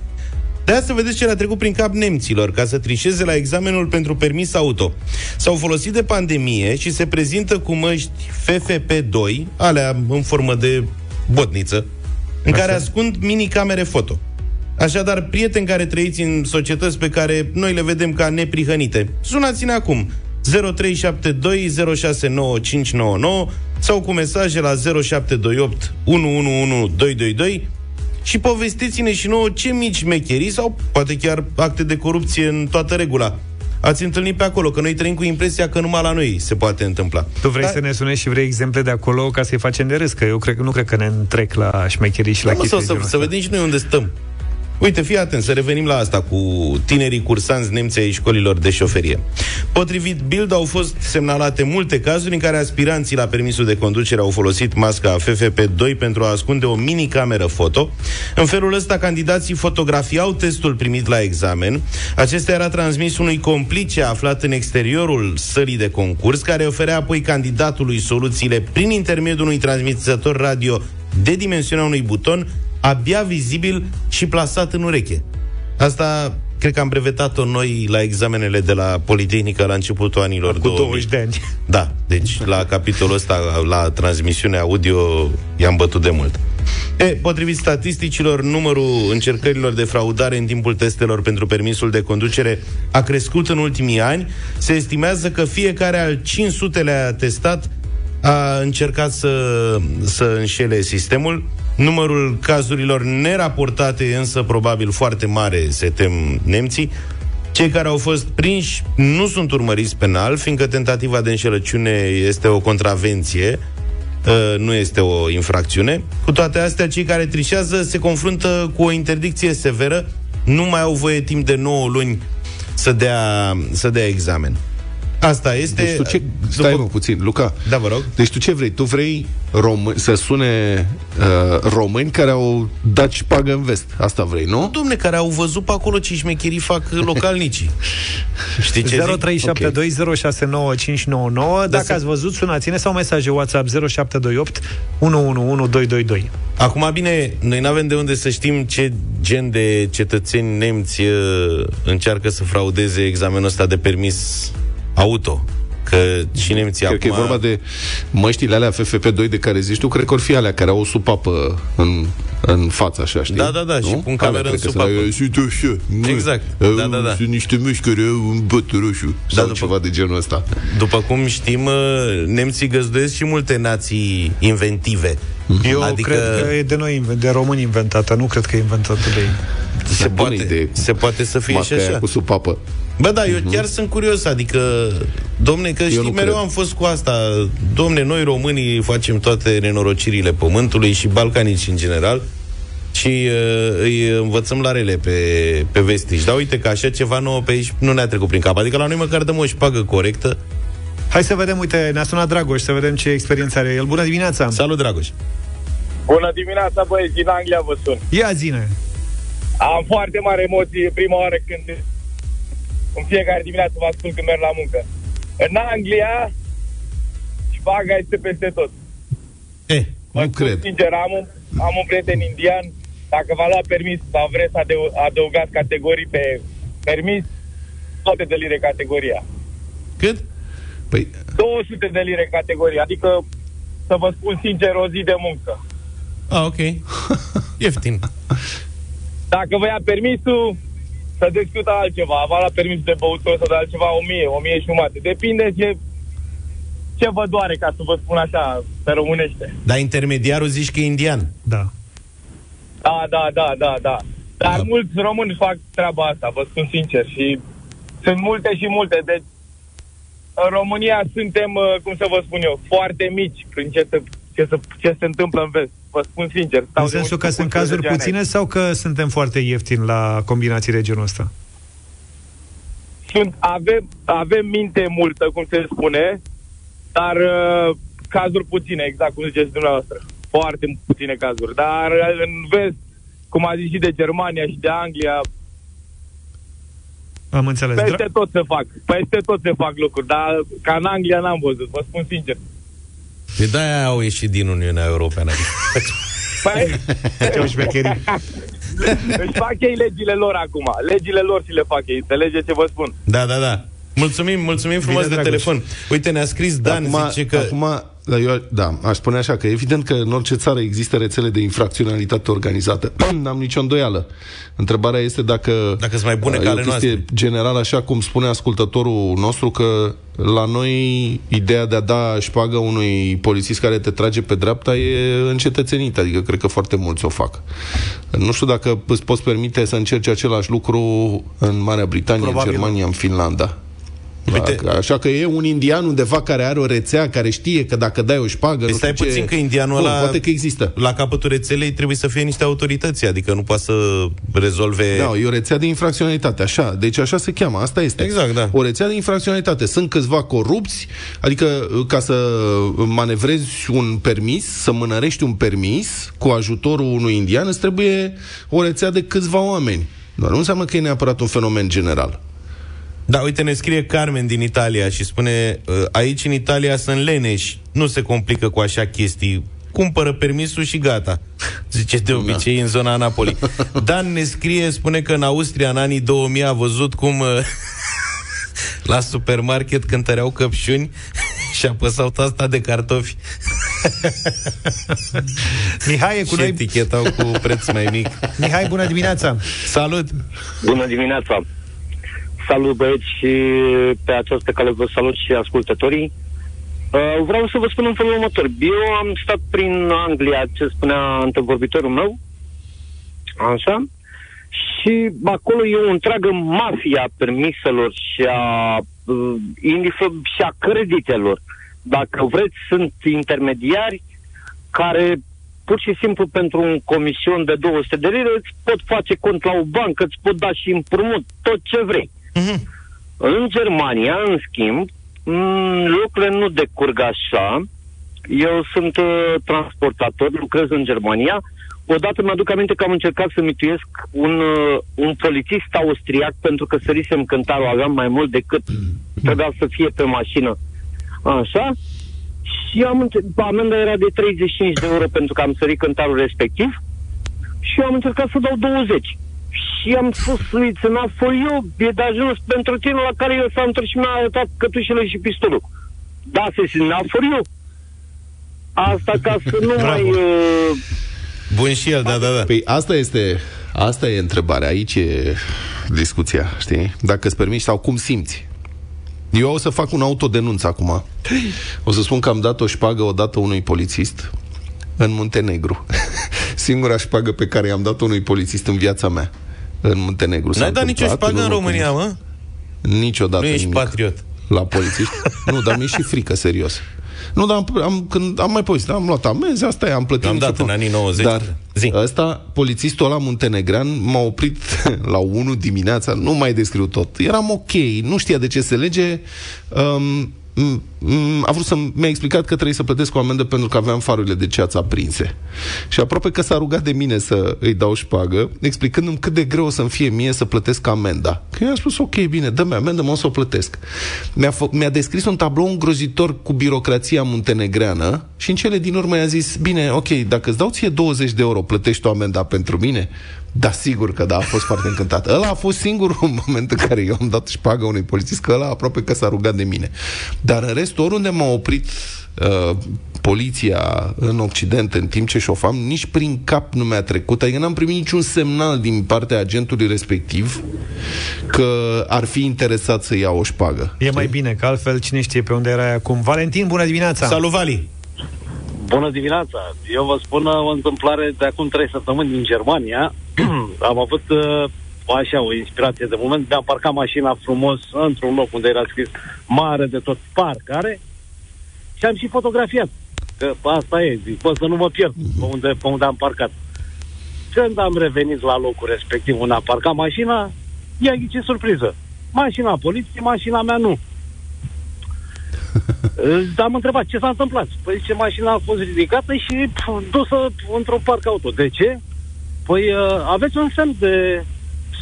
De aia să vedeți ce le-a trecut prin cap nemților ca să trișeze la examenul pentru permis auto. S-au folosit de pandemie și se prezintă cu măști FFP2, alea în formă de botniță, în care ascund mini-camere foto. Așadar, prieteni care trăiți în societăți pe care noi le vedem ca neprihănite, sunați-ne acum! 0372069599 sau cu mesaje la 0728111222 și povestiți-ne și nouă ce mici mecherii sau poate chiar acte de corupție în toată regula ați întâlnit pe acolo, că noi trăim cu impresia că numai la noi se poate întâmpla. Tu vrei să ne sunești și vrei exemple de acolo ca să-i facem de râs, că eu nu cred că ne întrec la șmecherii și la chestii. Să vedem și noi unde stăm. Uite, fii atent, să revenim la asta cu tinerii cursanți nemți ai școlilor de șoferie. Potrivit Bild, au fost semnalate multe cazuri în care aspiranții la permisul de conducere au folosit masca FFP2 pentru a ascunde o mini-cameră foto. În felul ăsta, candidații fotografiau testul primit la examen. Acesta era transmis unui complice aflat în exteriorul sălii de concurs, care oferea apoi candidatului soluțiile prin intermediul unui transmițător radio de dimensiunea unui buton abia vizibil și plasat în ureche. Asta cred că am brevetat-o noi la examenele de la Politehnică la începutul anilor 2000. Cu 20 de ani. Da, deci la capitolul ăsta, la transmisiunea audio, i-am bătut de mult. Potrivit statisticilor, numărul încercărilor de fraudare în timpul testelor pentru permisul de conducere a crescut în ultimii ani. Se estimează că fiecare al 500-lea testat a încercat să înșele sistemul. Numărul cazurilor neraportate însă probabil foarte mare, se tem nemții. Cei care au fost prinși nu sunt urmăriți penal, fiindcă tentativa de înșelăciune este o contravenție, nu este o infracțiune. Cu toate astea, cei care trișează se confruntă cu o interdicție severă, nu mai au voie timp de 9 luni să dea examen. Asta este... Deci tu ce... Stai puțin, Luca. Da, vă rog. Deci tu ce vrei? Tu vrei să sune români care au dat șpagă în vest. Asta vrei, nu? Dom'le, care au văzut pe acolo ce șmecherii fac localnicii. Știi ce 0372069599. Okay. Dacă ați văzut, sunați-ne sau mesaje WhatsApp 0728 111222. Acum, bine, noi n-avem de unde să știm ce gen de cetățeni nemți încearcă să fraudeze examenul ăsta de permis auto. Că și nemții cred acum... că e vorba de măștile alea FFP2 de care zici tu, cred că or fi alea care au o supapă în în față, așa, știi? Da, da, da, nu? Și pun cameră în supă. Exact. Da. Sunt niște mâși care au un băt roșu, da, sau ceva de genul ăsta. După cum știm, nemții găzduiesc și multe nații inventive. Eu adică... cred că e de noi, de români inventată, nu cred că e inventată de ei. Se poate să fie și așa. Cu supapă. Bă, da, eu chiar sunt curios, adică, domne, că știi, mereu am fost cu asta. Domne, noi românii facem toate nenorocirile pământului și balcanici în general și îi învățăm la rele pe vestici. Dar uite că așa ceva nouă pe aici nu ne-a trecut prin cap. Adică la noi măcar dăm o șpagă corectă. Hai să vedem, uite, ne-a sunat Dragoș, să vedem ce experiență are el. Bună dimineața! Salut, Dragoș! Bună dimineața, băieți, din Anglia vă sun. Ia zine! Am foarte mare emoție prima oară când... În fiecare dimineață vă ascult când merg la muncă. În Anglia, șpaga este peste tot. Nu cred. Sincer, am un prieten indian. Dacă v-a luat permis sau vreți să adăugați categorii pe permis, toate de lire categoria. Cât? Păi... 200 de lire categoria. Adică, să vă spun sincer, o zi de muncă. Ah, ok. Ieftin. Dacă vă ia permisul, să discută altceva, avea la permis de băutură sau de altceva, 1000, 1500. Depinde ce vă doare, ca să vă spun așa, pe românește. Dar intermediarul zici că e indian. Da. Da. Dar mulți români fac treaba asta, vă spun sincer. Și sunt multe și multe. Deci, în România suntem, cum să vă spun eu, foarte mici prin ce se întâmplă în vest. Vă spun sincer. În sensul că sunt cazuri puține sau că suntem foarte ieftini la combinații de genul ăsta? Avem minte multă, cum se spune, dar cazuri puține, exact cum ziceți dumneavoastră. Foarte puține cazuri. Dar în vest, cum a zis și de Germania și de Anglia, am înțeles. Peste tot se fac lucruri, dar ca în Anglia n-am văzut, vă spun sincer. De de-aia au ieșit din Uniunea Europeană. Păi... Își fac ei legile lor acum. Legile lor și le fac ei. Înțelegeți ce vă spun? Da. Mulțumim frumos. Bine, de Dragoș. Telefon. Uite, ne-a scris Dan, acum, zice că... Acum, aș spune așa, că evident că în orice țară există rețele de infracționalitate organizată. N-am nicio îndoială. Întrebarea este dacă sunt mai bune ca ale noastre. General, așa cum spune ascultătorul nostru, că la noi ideea de a da șpagă unui polițist care te trage pe dreapta e încetățenită. Adică cred că foarte mulți o fac. Nu știu dacă îți poți permite să încerci același lucru în Marea Britanie, probabil, în Germania, în Finlanda. Așa că e un indian undeva care are o rețea, care știe că dacă dai o șpagă... Păi stai puțin că indianul ăla, poate că există. La capătul rețelei trebuie să fie niște autorități, adică nu poate să rezolve... Da, e o rețea de infracționalitate, așa. Deci așa se cheamă, asta este. Exact, da. O rețea de infracționalitate. Sunt câțiva corupți, adică ca să manevrezi un permis, să mânărești un permis cu ajutorul unui indian, îți trebuie o rețea de câțiva oameni. Doar nu înseamnă că e neapărat un fenomen general. Da, uite, ne scrie Carmen din Italia și spune: aici în Italia sunt leneși, nu se complică cu așa chestii, cumpără permisul și gata. Zice, de obicei, în zona Napoli. Dan ne scrie, spune că în Austria, în anii 2000, a văzut cum la supermarket cântăreau căpșuni și apăsau tasta de cartofi. Mihai, cu noi... etichetau cu preț mai mic. Mihai, bună dimineața! Salut! Bună dimineața! Salut, băieți, și pe această cale vă salut și ascultătorii. Vreau să vă spun în felul următor. Eu am stat prin Anglia, ce spunea antevorbitorul meu, așa, și acolo e o întreagă mafia permiselor și a creditelor. Dacă vreți, sunt intermediari care... pur și simplu pentru un comision de 200 de lire îți pot face cont la o bancă, îți pot da și împrumut, tot ce vrei. Uh-huh. În Germania, în schimb, lucrurile nu decurg așa. Eu sunt transportator, lucrez în Germania. Odată mi-aduc aminte că am încercat să mituiesc un polițist austriac pentru că sărisem cântarul, aveam mai mult decât trebuia să fie pe mașină. Așa... și amenda era de 35 de euro pentru că am sărit cântarul respectiv și am încercat să dau 20. Și am spus, uiți, înapoi eu, e de ajuns pentru tine, la care eu s-a întors și mi-a arătat cătușele și pistolul. Da, se simt, n-a făriu. Asta ca să nu mai Bun și el, da, da, da. Păi asta este, asta e întrebarea, aici e discuția, știi? Dacă îți permiți sau cum simți. Eu o să fac un autodenunț acum. O să spun că am dat o șpagă odată unui polițist în Muntenegru. Singura șpagă pe care i-am dat unui polițist în viața mea, în Muntenegru. N-ai dat nicio șpagă în România, mă? Niciodată. Nu ești patriot. La polițiști? Nu, dar mi-e și frică, serios. Nu, dar când am mai povestit, am luat amenzi, asta e, am plătit. Am dat în anii 90. Dar ăsta, polițistul ăla muntenegrean, m-a oprit la 1 dimineața, nu mai descriu tot. Eram ok, nu știa de ce se lege. A vrut să mi-a explicat că trebuie să plătesc o amendă pentru că aveam farurile de ceață aprinse. Și aproape că s-a rugat de mine să îi dau șpagă, explicându-mi cât de greu o să-mi fie mie să plătesc amenda. Că i-am spus, ok, bine, dă-mi amendă, mă, o să o plătesc. Mi-a descris un tablou îngrozitor cu birocrația muntenegreană și în cele din urmă i-a zis, bine, ok, dacă îți dau ție 20 de euro, plătești o amenda pentru mine? Da, sigur că da, a fost foarte încântat. Ăla a fost singurul moment în care eu am dat șpagă unui polițist, că ăla aproape că s-a rugat de mine. Dar în rest, oriunde m-a oprit poliția în Occident în timp ce șofam, nici prin cap nu mi-a trecut. Adică n-am primit niciun semnal din partea agentului respectiv că ar fi interesat să ia o șpagă. E mai bine, că altfel cine știe pe unde erai acum. Valentin, bună dimineața! Salut, Vali! Bună dimineața! Eu vă spun o întâmplare de acum 3 săptămâni din Germania. Am avut așa o inspirație de moment. Mi-am parcat mașina frumos într-un loc unde era scris mare de tot parcare și am și fotografiat. Că asta e, zic, pot să nu mă pierd pe unde am parcat. Când am revenit la locul respectiv unde am parcat mașina, ia ce surpriză! Mașina poliției, mașina mea nu. Am întrebat ce s-a întâmplat. Păi zice, mașina a fost ridicată și dusă într-un parc auto. De ce? Păi aveți un semn de...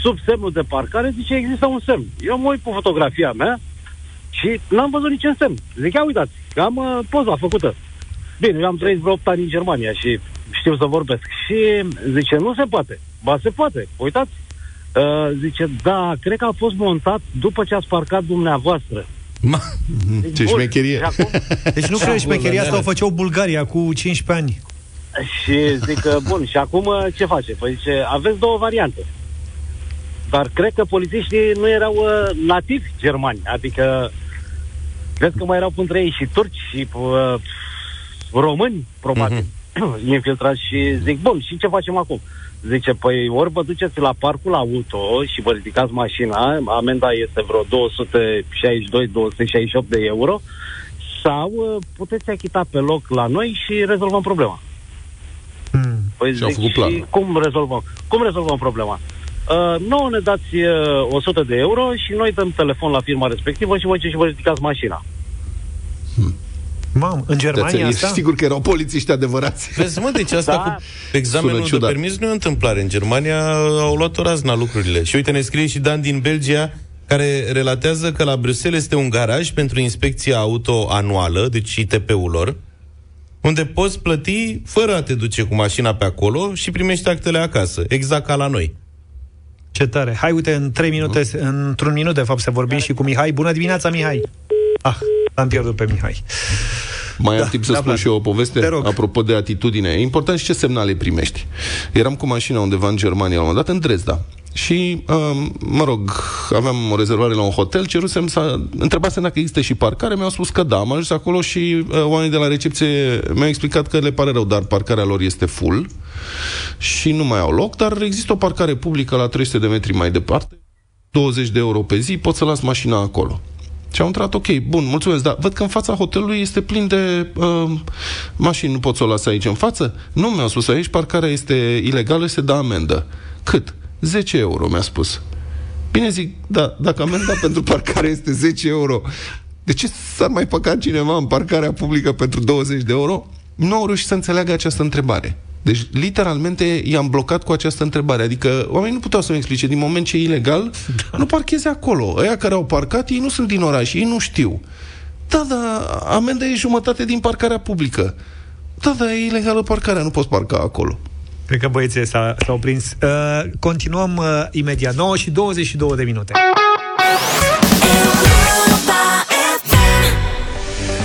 Sub semnul de parcare, zice, există un semn. Eu mă uit cu fotografia mea și n-am văzut niciun semn. Zic, ia uitați, că am poza făcută. Bine, eu am trăit vreo 8 ani în Germania și știu să vorbesc. Și zice, nu se poate. Ba, se poate. Uitați. Zice, da, cred că a fost montat după ce ați parcat dumneavoastră. Zic, ce șmecherie. Deci nu crezi șmecheria asta o făceau Bulgaria cu 15 ani. Și zic, bun, și acum ce face? Păi zice, aveți două variante. Dar cred că polițiștii nu erau nativi germani, adică cred că mai erau între ei și turci și români, probabil, infiltrați. Și zic, bun, și ce facem acum? Zice, păi ori vă duceți la parcul auto și vă ridicați mașina, amenda este vreo 262-268 de euro, sau puteți achita pe loc la noi și rezolvăm problema. Păi zic, și cum rezolvăm problema? Nouă ne dați 100 de euro și noi dăm telefon la firma respectivă și voi ce și vă ridicați mașina. Mamă, în Germania asta? Sigur că erau polițiști adevărați. Vezi, mă, deci asta cu examenul de permis nu e o întâmplare. În Germania au luat o razna lucrurile. Și uite, ne scrie și Dan din Belgia, care relatează că la Bruxelles este un garaj pentru inspecția auto anuală, deci ITP-ul lor, unde poți plăti fără a te duce cu mașina pe acolo și primești actele acasă, exact ca la noi. Ce tare. Hai, uite, în 3 minute, într-un minut, de fapt, să vorbim și cu Mihai. Bună dimineața, Mihai! Ah, l-am pierdut pe Mihai. Mai am timp să spun și eu o poveste apropo de atitudine. E important și ce semnale primești. Eram cu mașina undeva în Germania, la un moment dat, în Dresda. Și, mă rog, aveam o rezervare la un hotel, cerusem să... Întrebasem dacă există și parcare, mi-au spus că da. Am ajuns acolo și oamenii de la recepție mi-au explicat că le pare rău, dar parcarea lor este full și nu mai au loc, dar există o parcare publică la 300 de metri mai departe, 20 de euro pe zi, pot să las mașina acolo. Și am intrat, ok, bun, mulțumesc, dar văd că în fața hotelului este plin de mașini, nu pot să o las aici în față? Nu, mi-au spus, aici parcarea este ilegală și se dă amendă. Cât? 10 euro, mi-a spus. Bine, zic, da, dacă amenda pentru parcare este 10 euro, de ce s-ar mai păca cineva în parcarea publică pentru 20 de euro? Nu au reușit să înțeleagă această întrebare. Deci, literalmente, i-am blocat cu această întrebare. Adică, oamenii nu puteau să-mi explice. Din moment ce e ilegal, nu parcheze acolo. Aia care au parcat, ei nu sunt din oraș, ei nu știu. Da, da, amenda e jumătate din parcarea publică. Da, da, e ilegală parcarea, nu poți parca acolo. Cred că băieții s-au prins. Continuăm imediat. 9:22 de minute.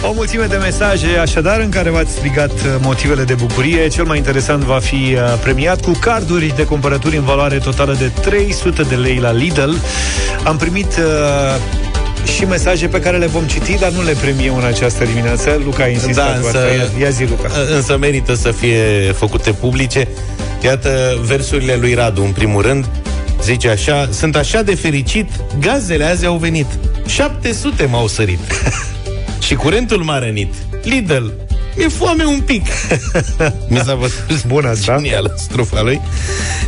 O mulțime de mesaje, așadar, în care v-ați explicat motivele de bucurie. Cel mai interesant va fi premiat cu carduri de cumpărături în valoare totală de 300 de lei la Lidl. Am primit și mesaje pe care le vom citi, dar nu le premiem în această dimineață. Luca a insistat, da, ia zi, Luca. Însă merită să fie făcute publice. Iată versurile lui Radu, în primul rând. Zice așa: sunt așa de fericit, gazele azi au venit, 700 m-au sărit și curentul m-a rănit. Lidl, mi-e foame un pic. Mi s-a văzut bună asta, genială strufa lui.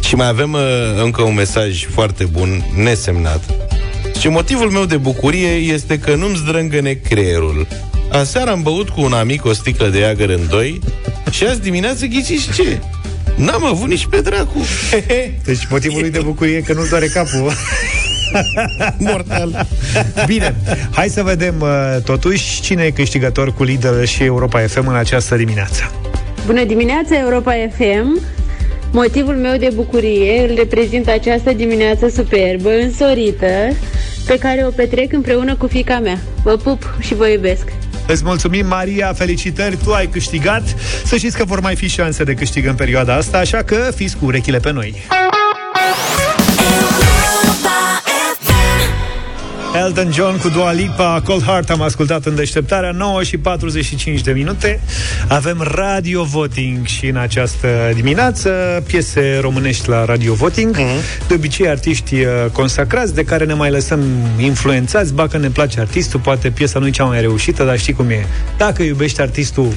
Și mai avem încă un mesaj foarte bun, nesemnat. Și motivul meu de bucurie este că nu-mi zdrângăne creierul. Aseară am băut cu un amic o sticlă de agar în doi și azi dimineață, ghiciți ce? N-am avut nici pe dracu. Deci motivul lui de bucurie e că nu-ți doare capul. Mortal. Bine, hai să vedem totuși cine e câștigător cu Lidl și Europa FM în această dimineață. Bună dimineața, Europa FM. Motivul meu de bucurie îl reprezintă această dimineață superbă, însorită, pe care o petrec împreună cu fiica mea. Vă pup și vă iubesc. Îți mulțumim, Maria, felicitări, tu ai câștigat. Să știți că vor mai fi șanse de câștig în perioada asta, așa că fiți cu urechile pe noi. Elton John cu Dua Lipa, Cold Heart am ascultat în deșteptarea. 9:45. Avem Radio Voting și în această dimineață piese românești la Radio Voting. De obicei artiști consacrați de care ne mai lăsăm influențați. Ba că ne place artistul, poate piesa nu e cea mai reușită, dar știi cum e. Dacă iubești artistul,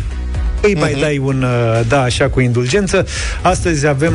îi mai dai un da așa cu indulgență. Astăzi avem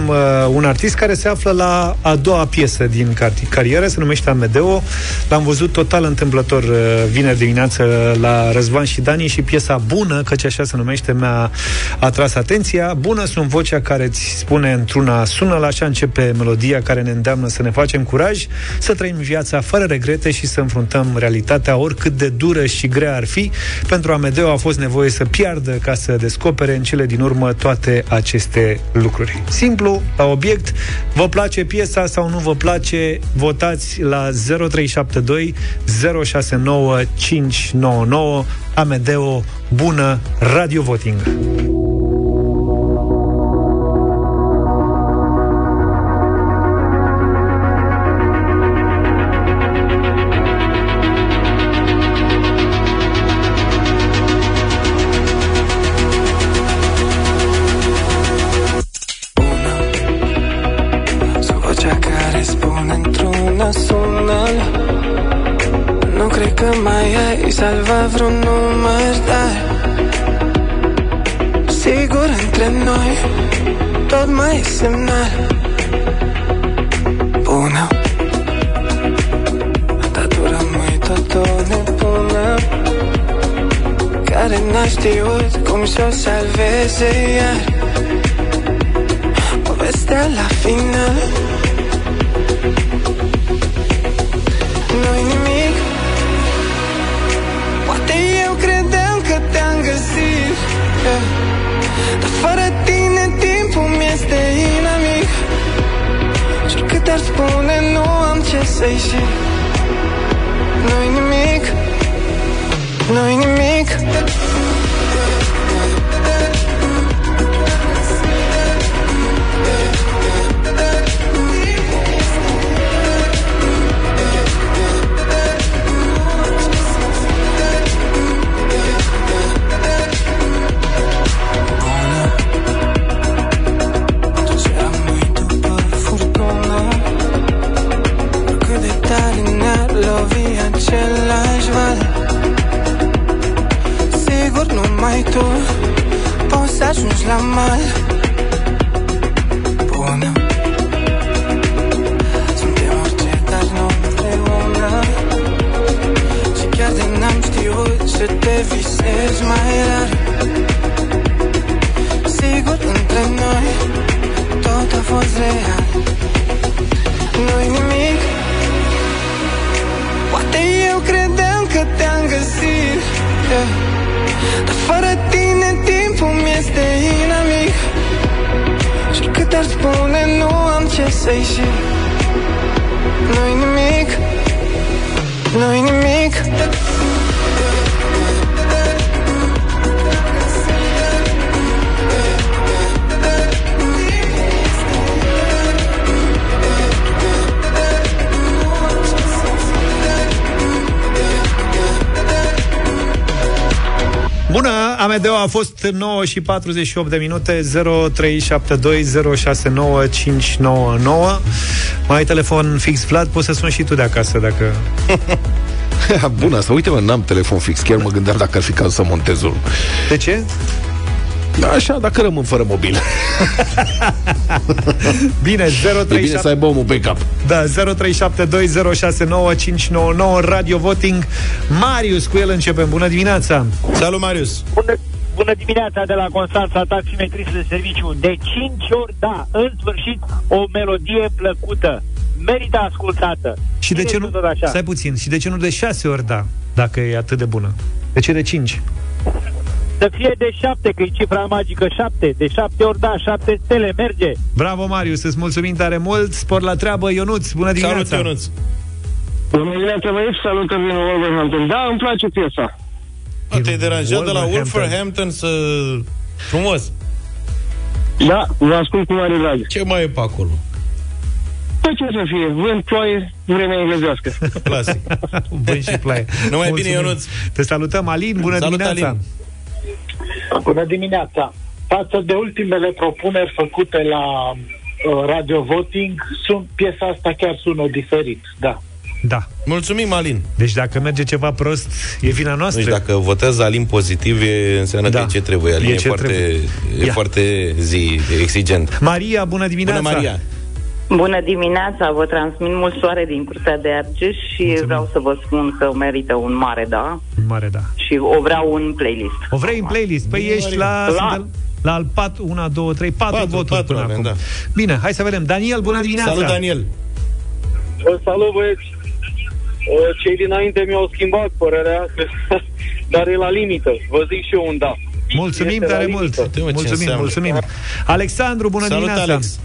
un artist care se află la a doua piesă din carieră, se numește Amedeo. L-am văzut total întâmplător vineri dimineață la Razvan și Dani și piesa Bună, căci așa se numește, mi-a atras atenția. Bună sunt vocea care îți spune într-una sună, la așa începe melodia care ne îndeamnă să ne facem curaj, să trăim viața fără regrete și să înfruntăm realitatea oricât de dură și grea ar fi. Pentru Amedeo a fost nevoie să piardă ca să descopere în cele din urmă toate aceste lucruri. Simplu, la obiect. Vă place piesa sau nu vă place? Votați la 0372 069599. Amedeo, Bună, Radio Voting. Salva vreun număr, dar sigur între noi tot mai e semnal. Bună, atatura mui tot-o nebună, care n-a știut cum s-o salveze iar. Povestea la final, nu-i nimic. Dar fără tine timpul mi-este inamic. Și oricât ar spune nu am ce să-i și nu-i nimic, nu-i nimic. Mai tu poți să ajungi la mal. Bună, suntem orice, dar nu împreună. Și chiar de n-am știut să te visezi mai rar. Sigur, între noi tot a fost real. Nu-i nimic. Poate eu credeam că te-am găsit, dar fără tine timpul mi-este inamic. Și oricât ar spune nu am ce să-i și nu-i nimic, nu-i nimic. Amedeo a fost 9:48 de minute. 0372069599. Mai ai telefon fix, Vlad? Poți să suni și tu de acasă dacă... Bună asta, uite mă, n-am telefon fix. Chiar mă gândeam dacă ar fi cazul să montez unul. De ce? Așa, dacă rămân fără mobil. Bine, 037... E bine să aibă omul pe cap. Da, 0372069599, Radio Voting. Marius, cu el începem. Bună dimineața! Salut, Marius! Bună dimineața de la Constanța, taximetrist de serviciu. De 5 ori, da, în sfârșit, o melodie plăcută. Merită ascultată. Și de ce nu... Stai puțin. Și de ce nu de 6 ori, da, dacă e atât de bună? De ce de 5? Să fie de 7, că e cifra magică 7. De 7 ori da, 7 stele, merge. Bravo, Marius, îți mulțumim tare mult. Spor la treabă, Ionuț, bună dimineața. Salut, Ionuț. Bună dimineața, băieți, salut, că vine Wolverhampton. Da, îmi place piesa. Te-ai deranjat de la Wolverhampton să... Frumos. Da, vă ascult cu mare drag. Ce mai e pe acolo? Păi ce să fie, vânt, ploaie, vremea englezească. Clasic. Vânt și ploaie. Numai mulțumim. Bine, Ionuț. Te salutăm, Alin, bună salut, dimineața. Alin. Bună dimineața! Față de ultimele propuneri făcute la Radio Voting, piesa asta chiar sună diferit, da. Da. Mulțumim, Alin! Deci dacă merge ceva prost, e vina noastră. Deci dacă votează Alin pozitiv, înseamnă da, că e ce trebuie. Alin e foarte exigent. Maria, bună dimineața! Bună, Maria! Bună dimineața, vă transmit mult soare din Curtea de Argeș și mulțumim. Vreau să vă spun că merită un mare da. Un mare da. Și o vreau în playlist. O vrei în playlist? Păi bine, ești la al 4, 1, 2, 3, 4 voturi până avem, acum. Da. Bine, hai să vedem. Daniel, bună dimineața! Salut, Daniel! Salut, băieți! Cei dinainte mi-au schimbat părerea, dar e la limită. Vă zic și eu un da. Mulțumim tare mult! Mulțumim! Alexandru, bună dimineața! Salut, Alex!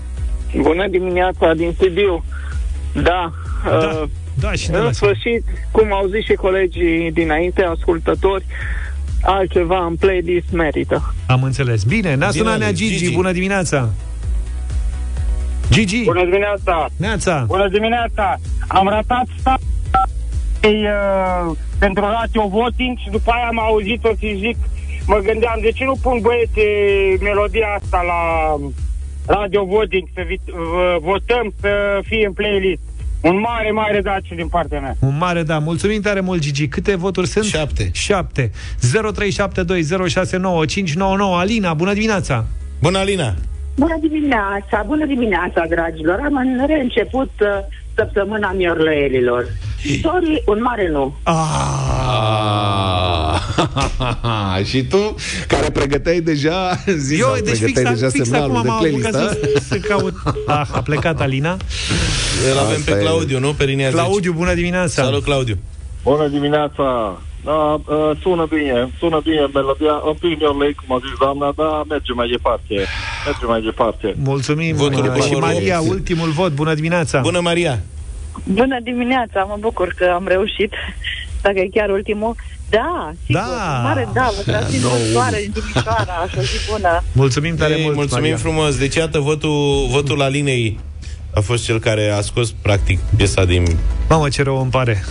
Bună dimineața din studiu. Da, în sfârșit, cum au zis și colegii dinainte, ascultători, altceva în playlist merită. Am înțeles. Bine, ne-a sunat Nea Gigi. Bună dimineața. Gigi. Bună dimineața. Neața. Bună dimineața. Am ratat pentru Radio Voting și după aia am auzit-o și zic, mă gândeam, de ce nu pun băieți melodia asta la Radio Voting, să votăm să fie în playlist. Un mare, mare da și din partea mea. Un mare da. Mulțumim tare mult, Gigi. Câte voturi sunt? 7. 0372069599. Alina, bună dimineața! Bună, Alina! Bună dimineața, dragilor. Am reînceput săptămâna miorlăielilor. Sorry, un mare nu. Și tu, care pregăteai deja zi, eu, deci fix acum am apucat să caut. A plecat Alina. El avem pe Claudiu, nu? Pe linia 10. Claudiu, bună dimineața. Salut, Claudiu. Bună dimineața. Da, sună bine melodia. În primul lei, cum a zis doamna, dar merge mai departe. Mulțumim. Și Maria, ultimul vot. Bună dimineața. Bună, Maria. Bună dimineața, mă bucur că am reușit. Dacă e chiar ultimul. Da, sigur, mare da, vă transmit soare în Timișoara, așa zi bună. Mulțumim tare mult, mulțumim, Maria. Frumos. Deci iată, votul Alinei a fost cel care a scos practic piesa din... Mamă, ce rău îmi pare.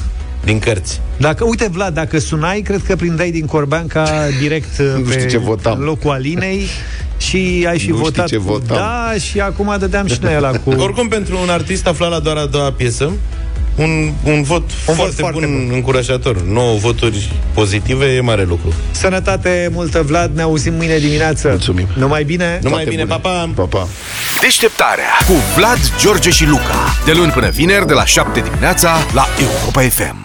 Din cărți. Dacă, uite, Vlad, dacă sunai, cred că prindeai din Corbeanca direct pe locul Alinei. Și ai și votat. Da, și acum dădeam și noi ăla cu... Oricum, pentru un artist aflat la doar a doua piesă, un vot foarte bun, încurajator. 9 voturi pozitive e mare lucru. Sănătate multă, Vlad, ne auzim mâine dimineață. Mulțumim. Numai bine. Numai bine, pa, pa. Deșteptarea cu Vlad, George și Luca, de luni până vineri de la 7 dimineața la Europa FM.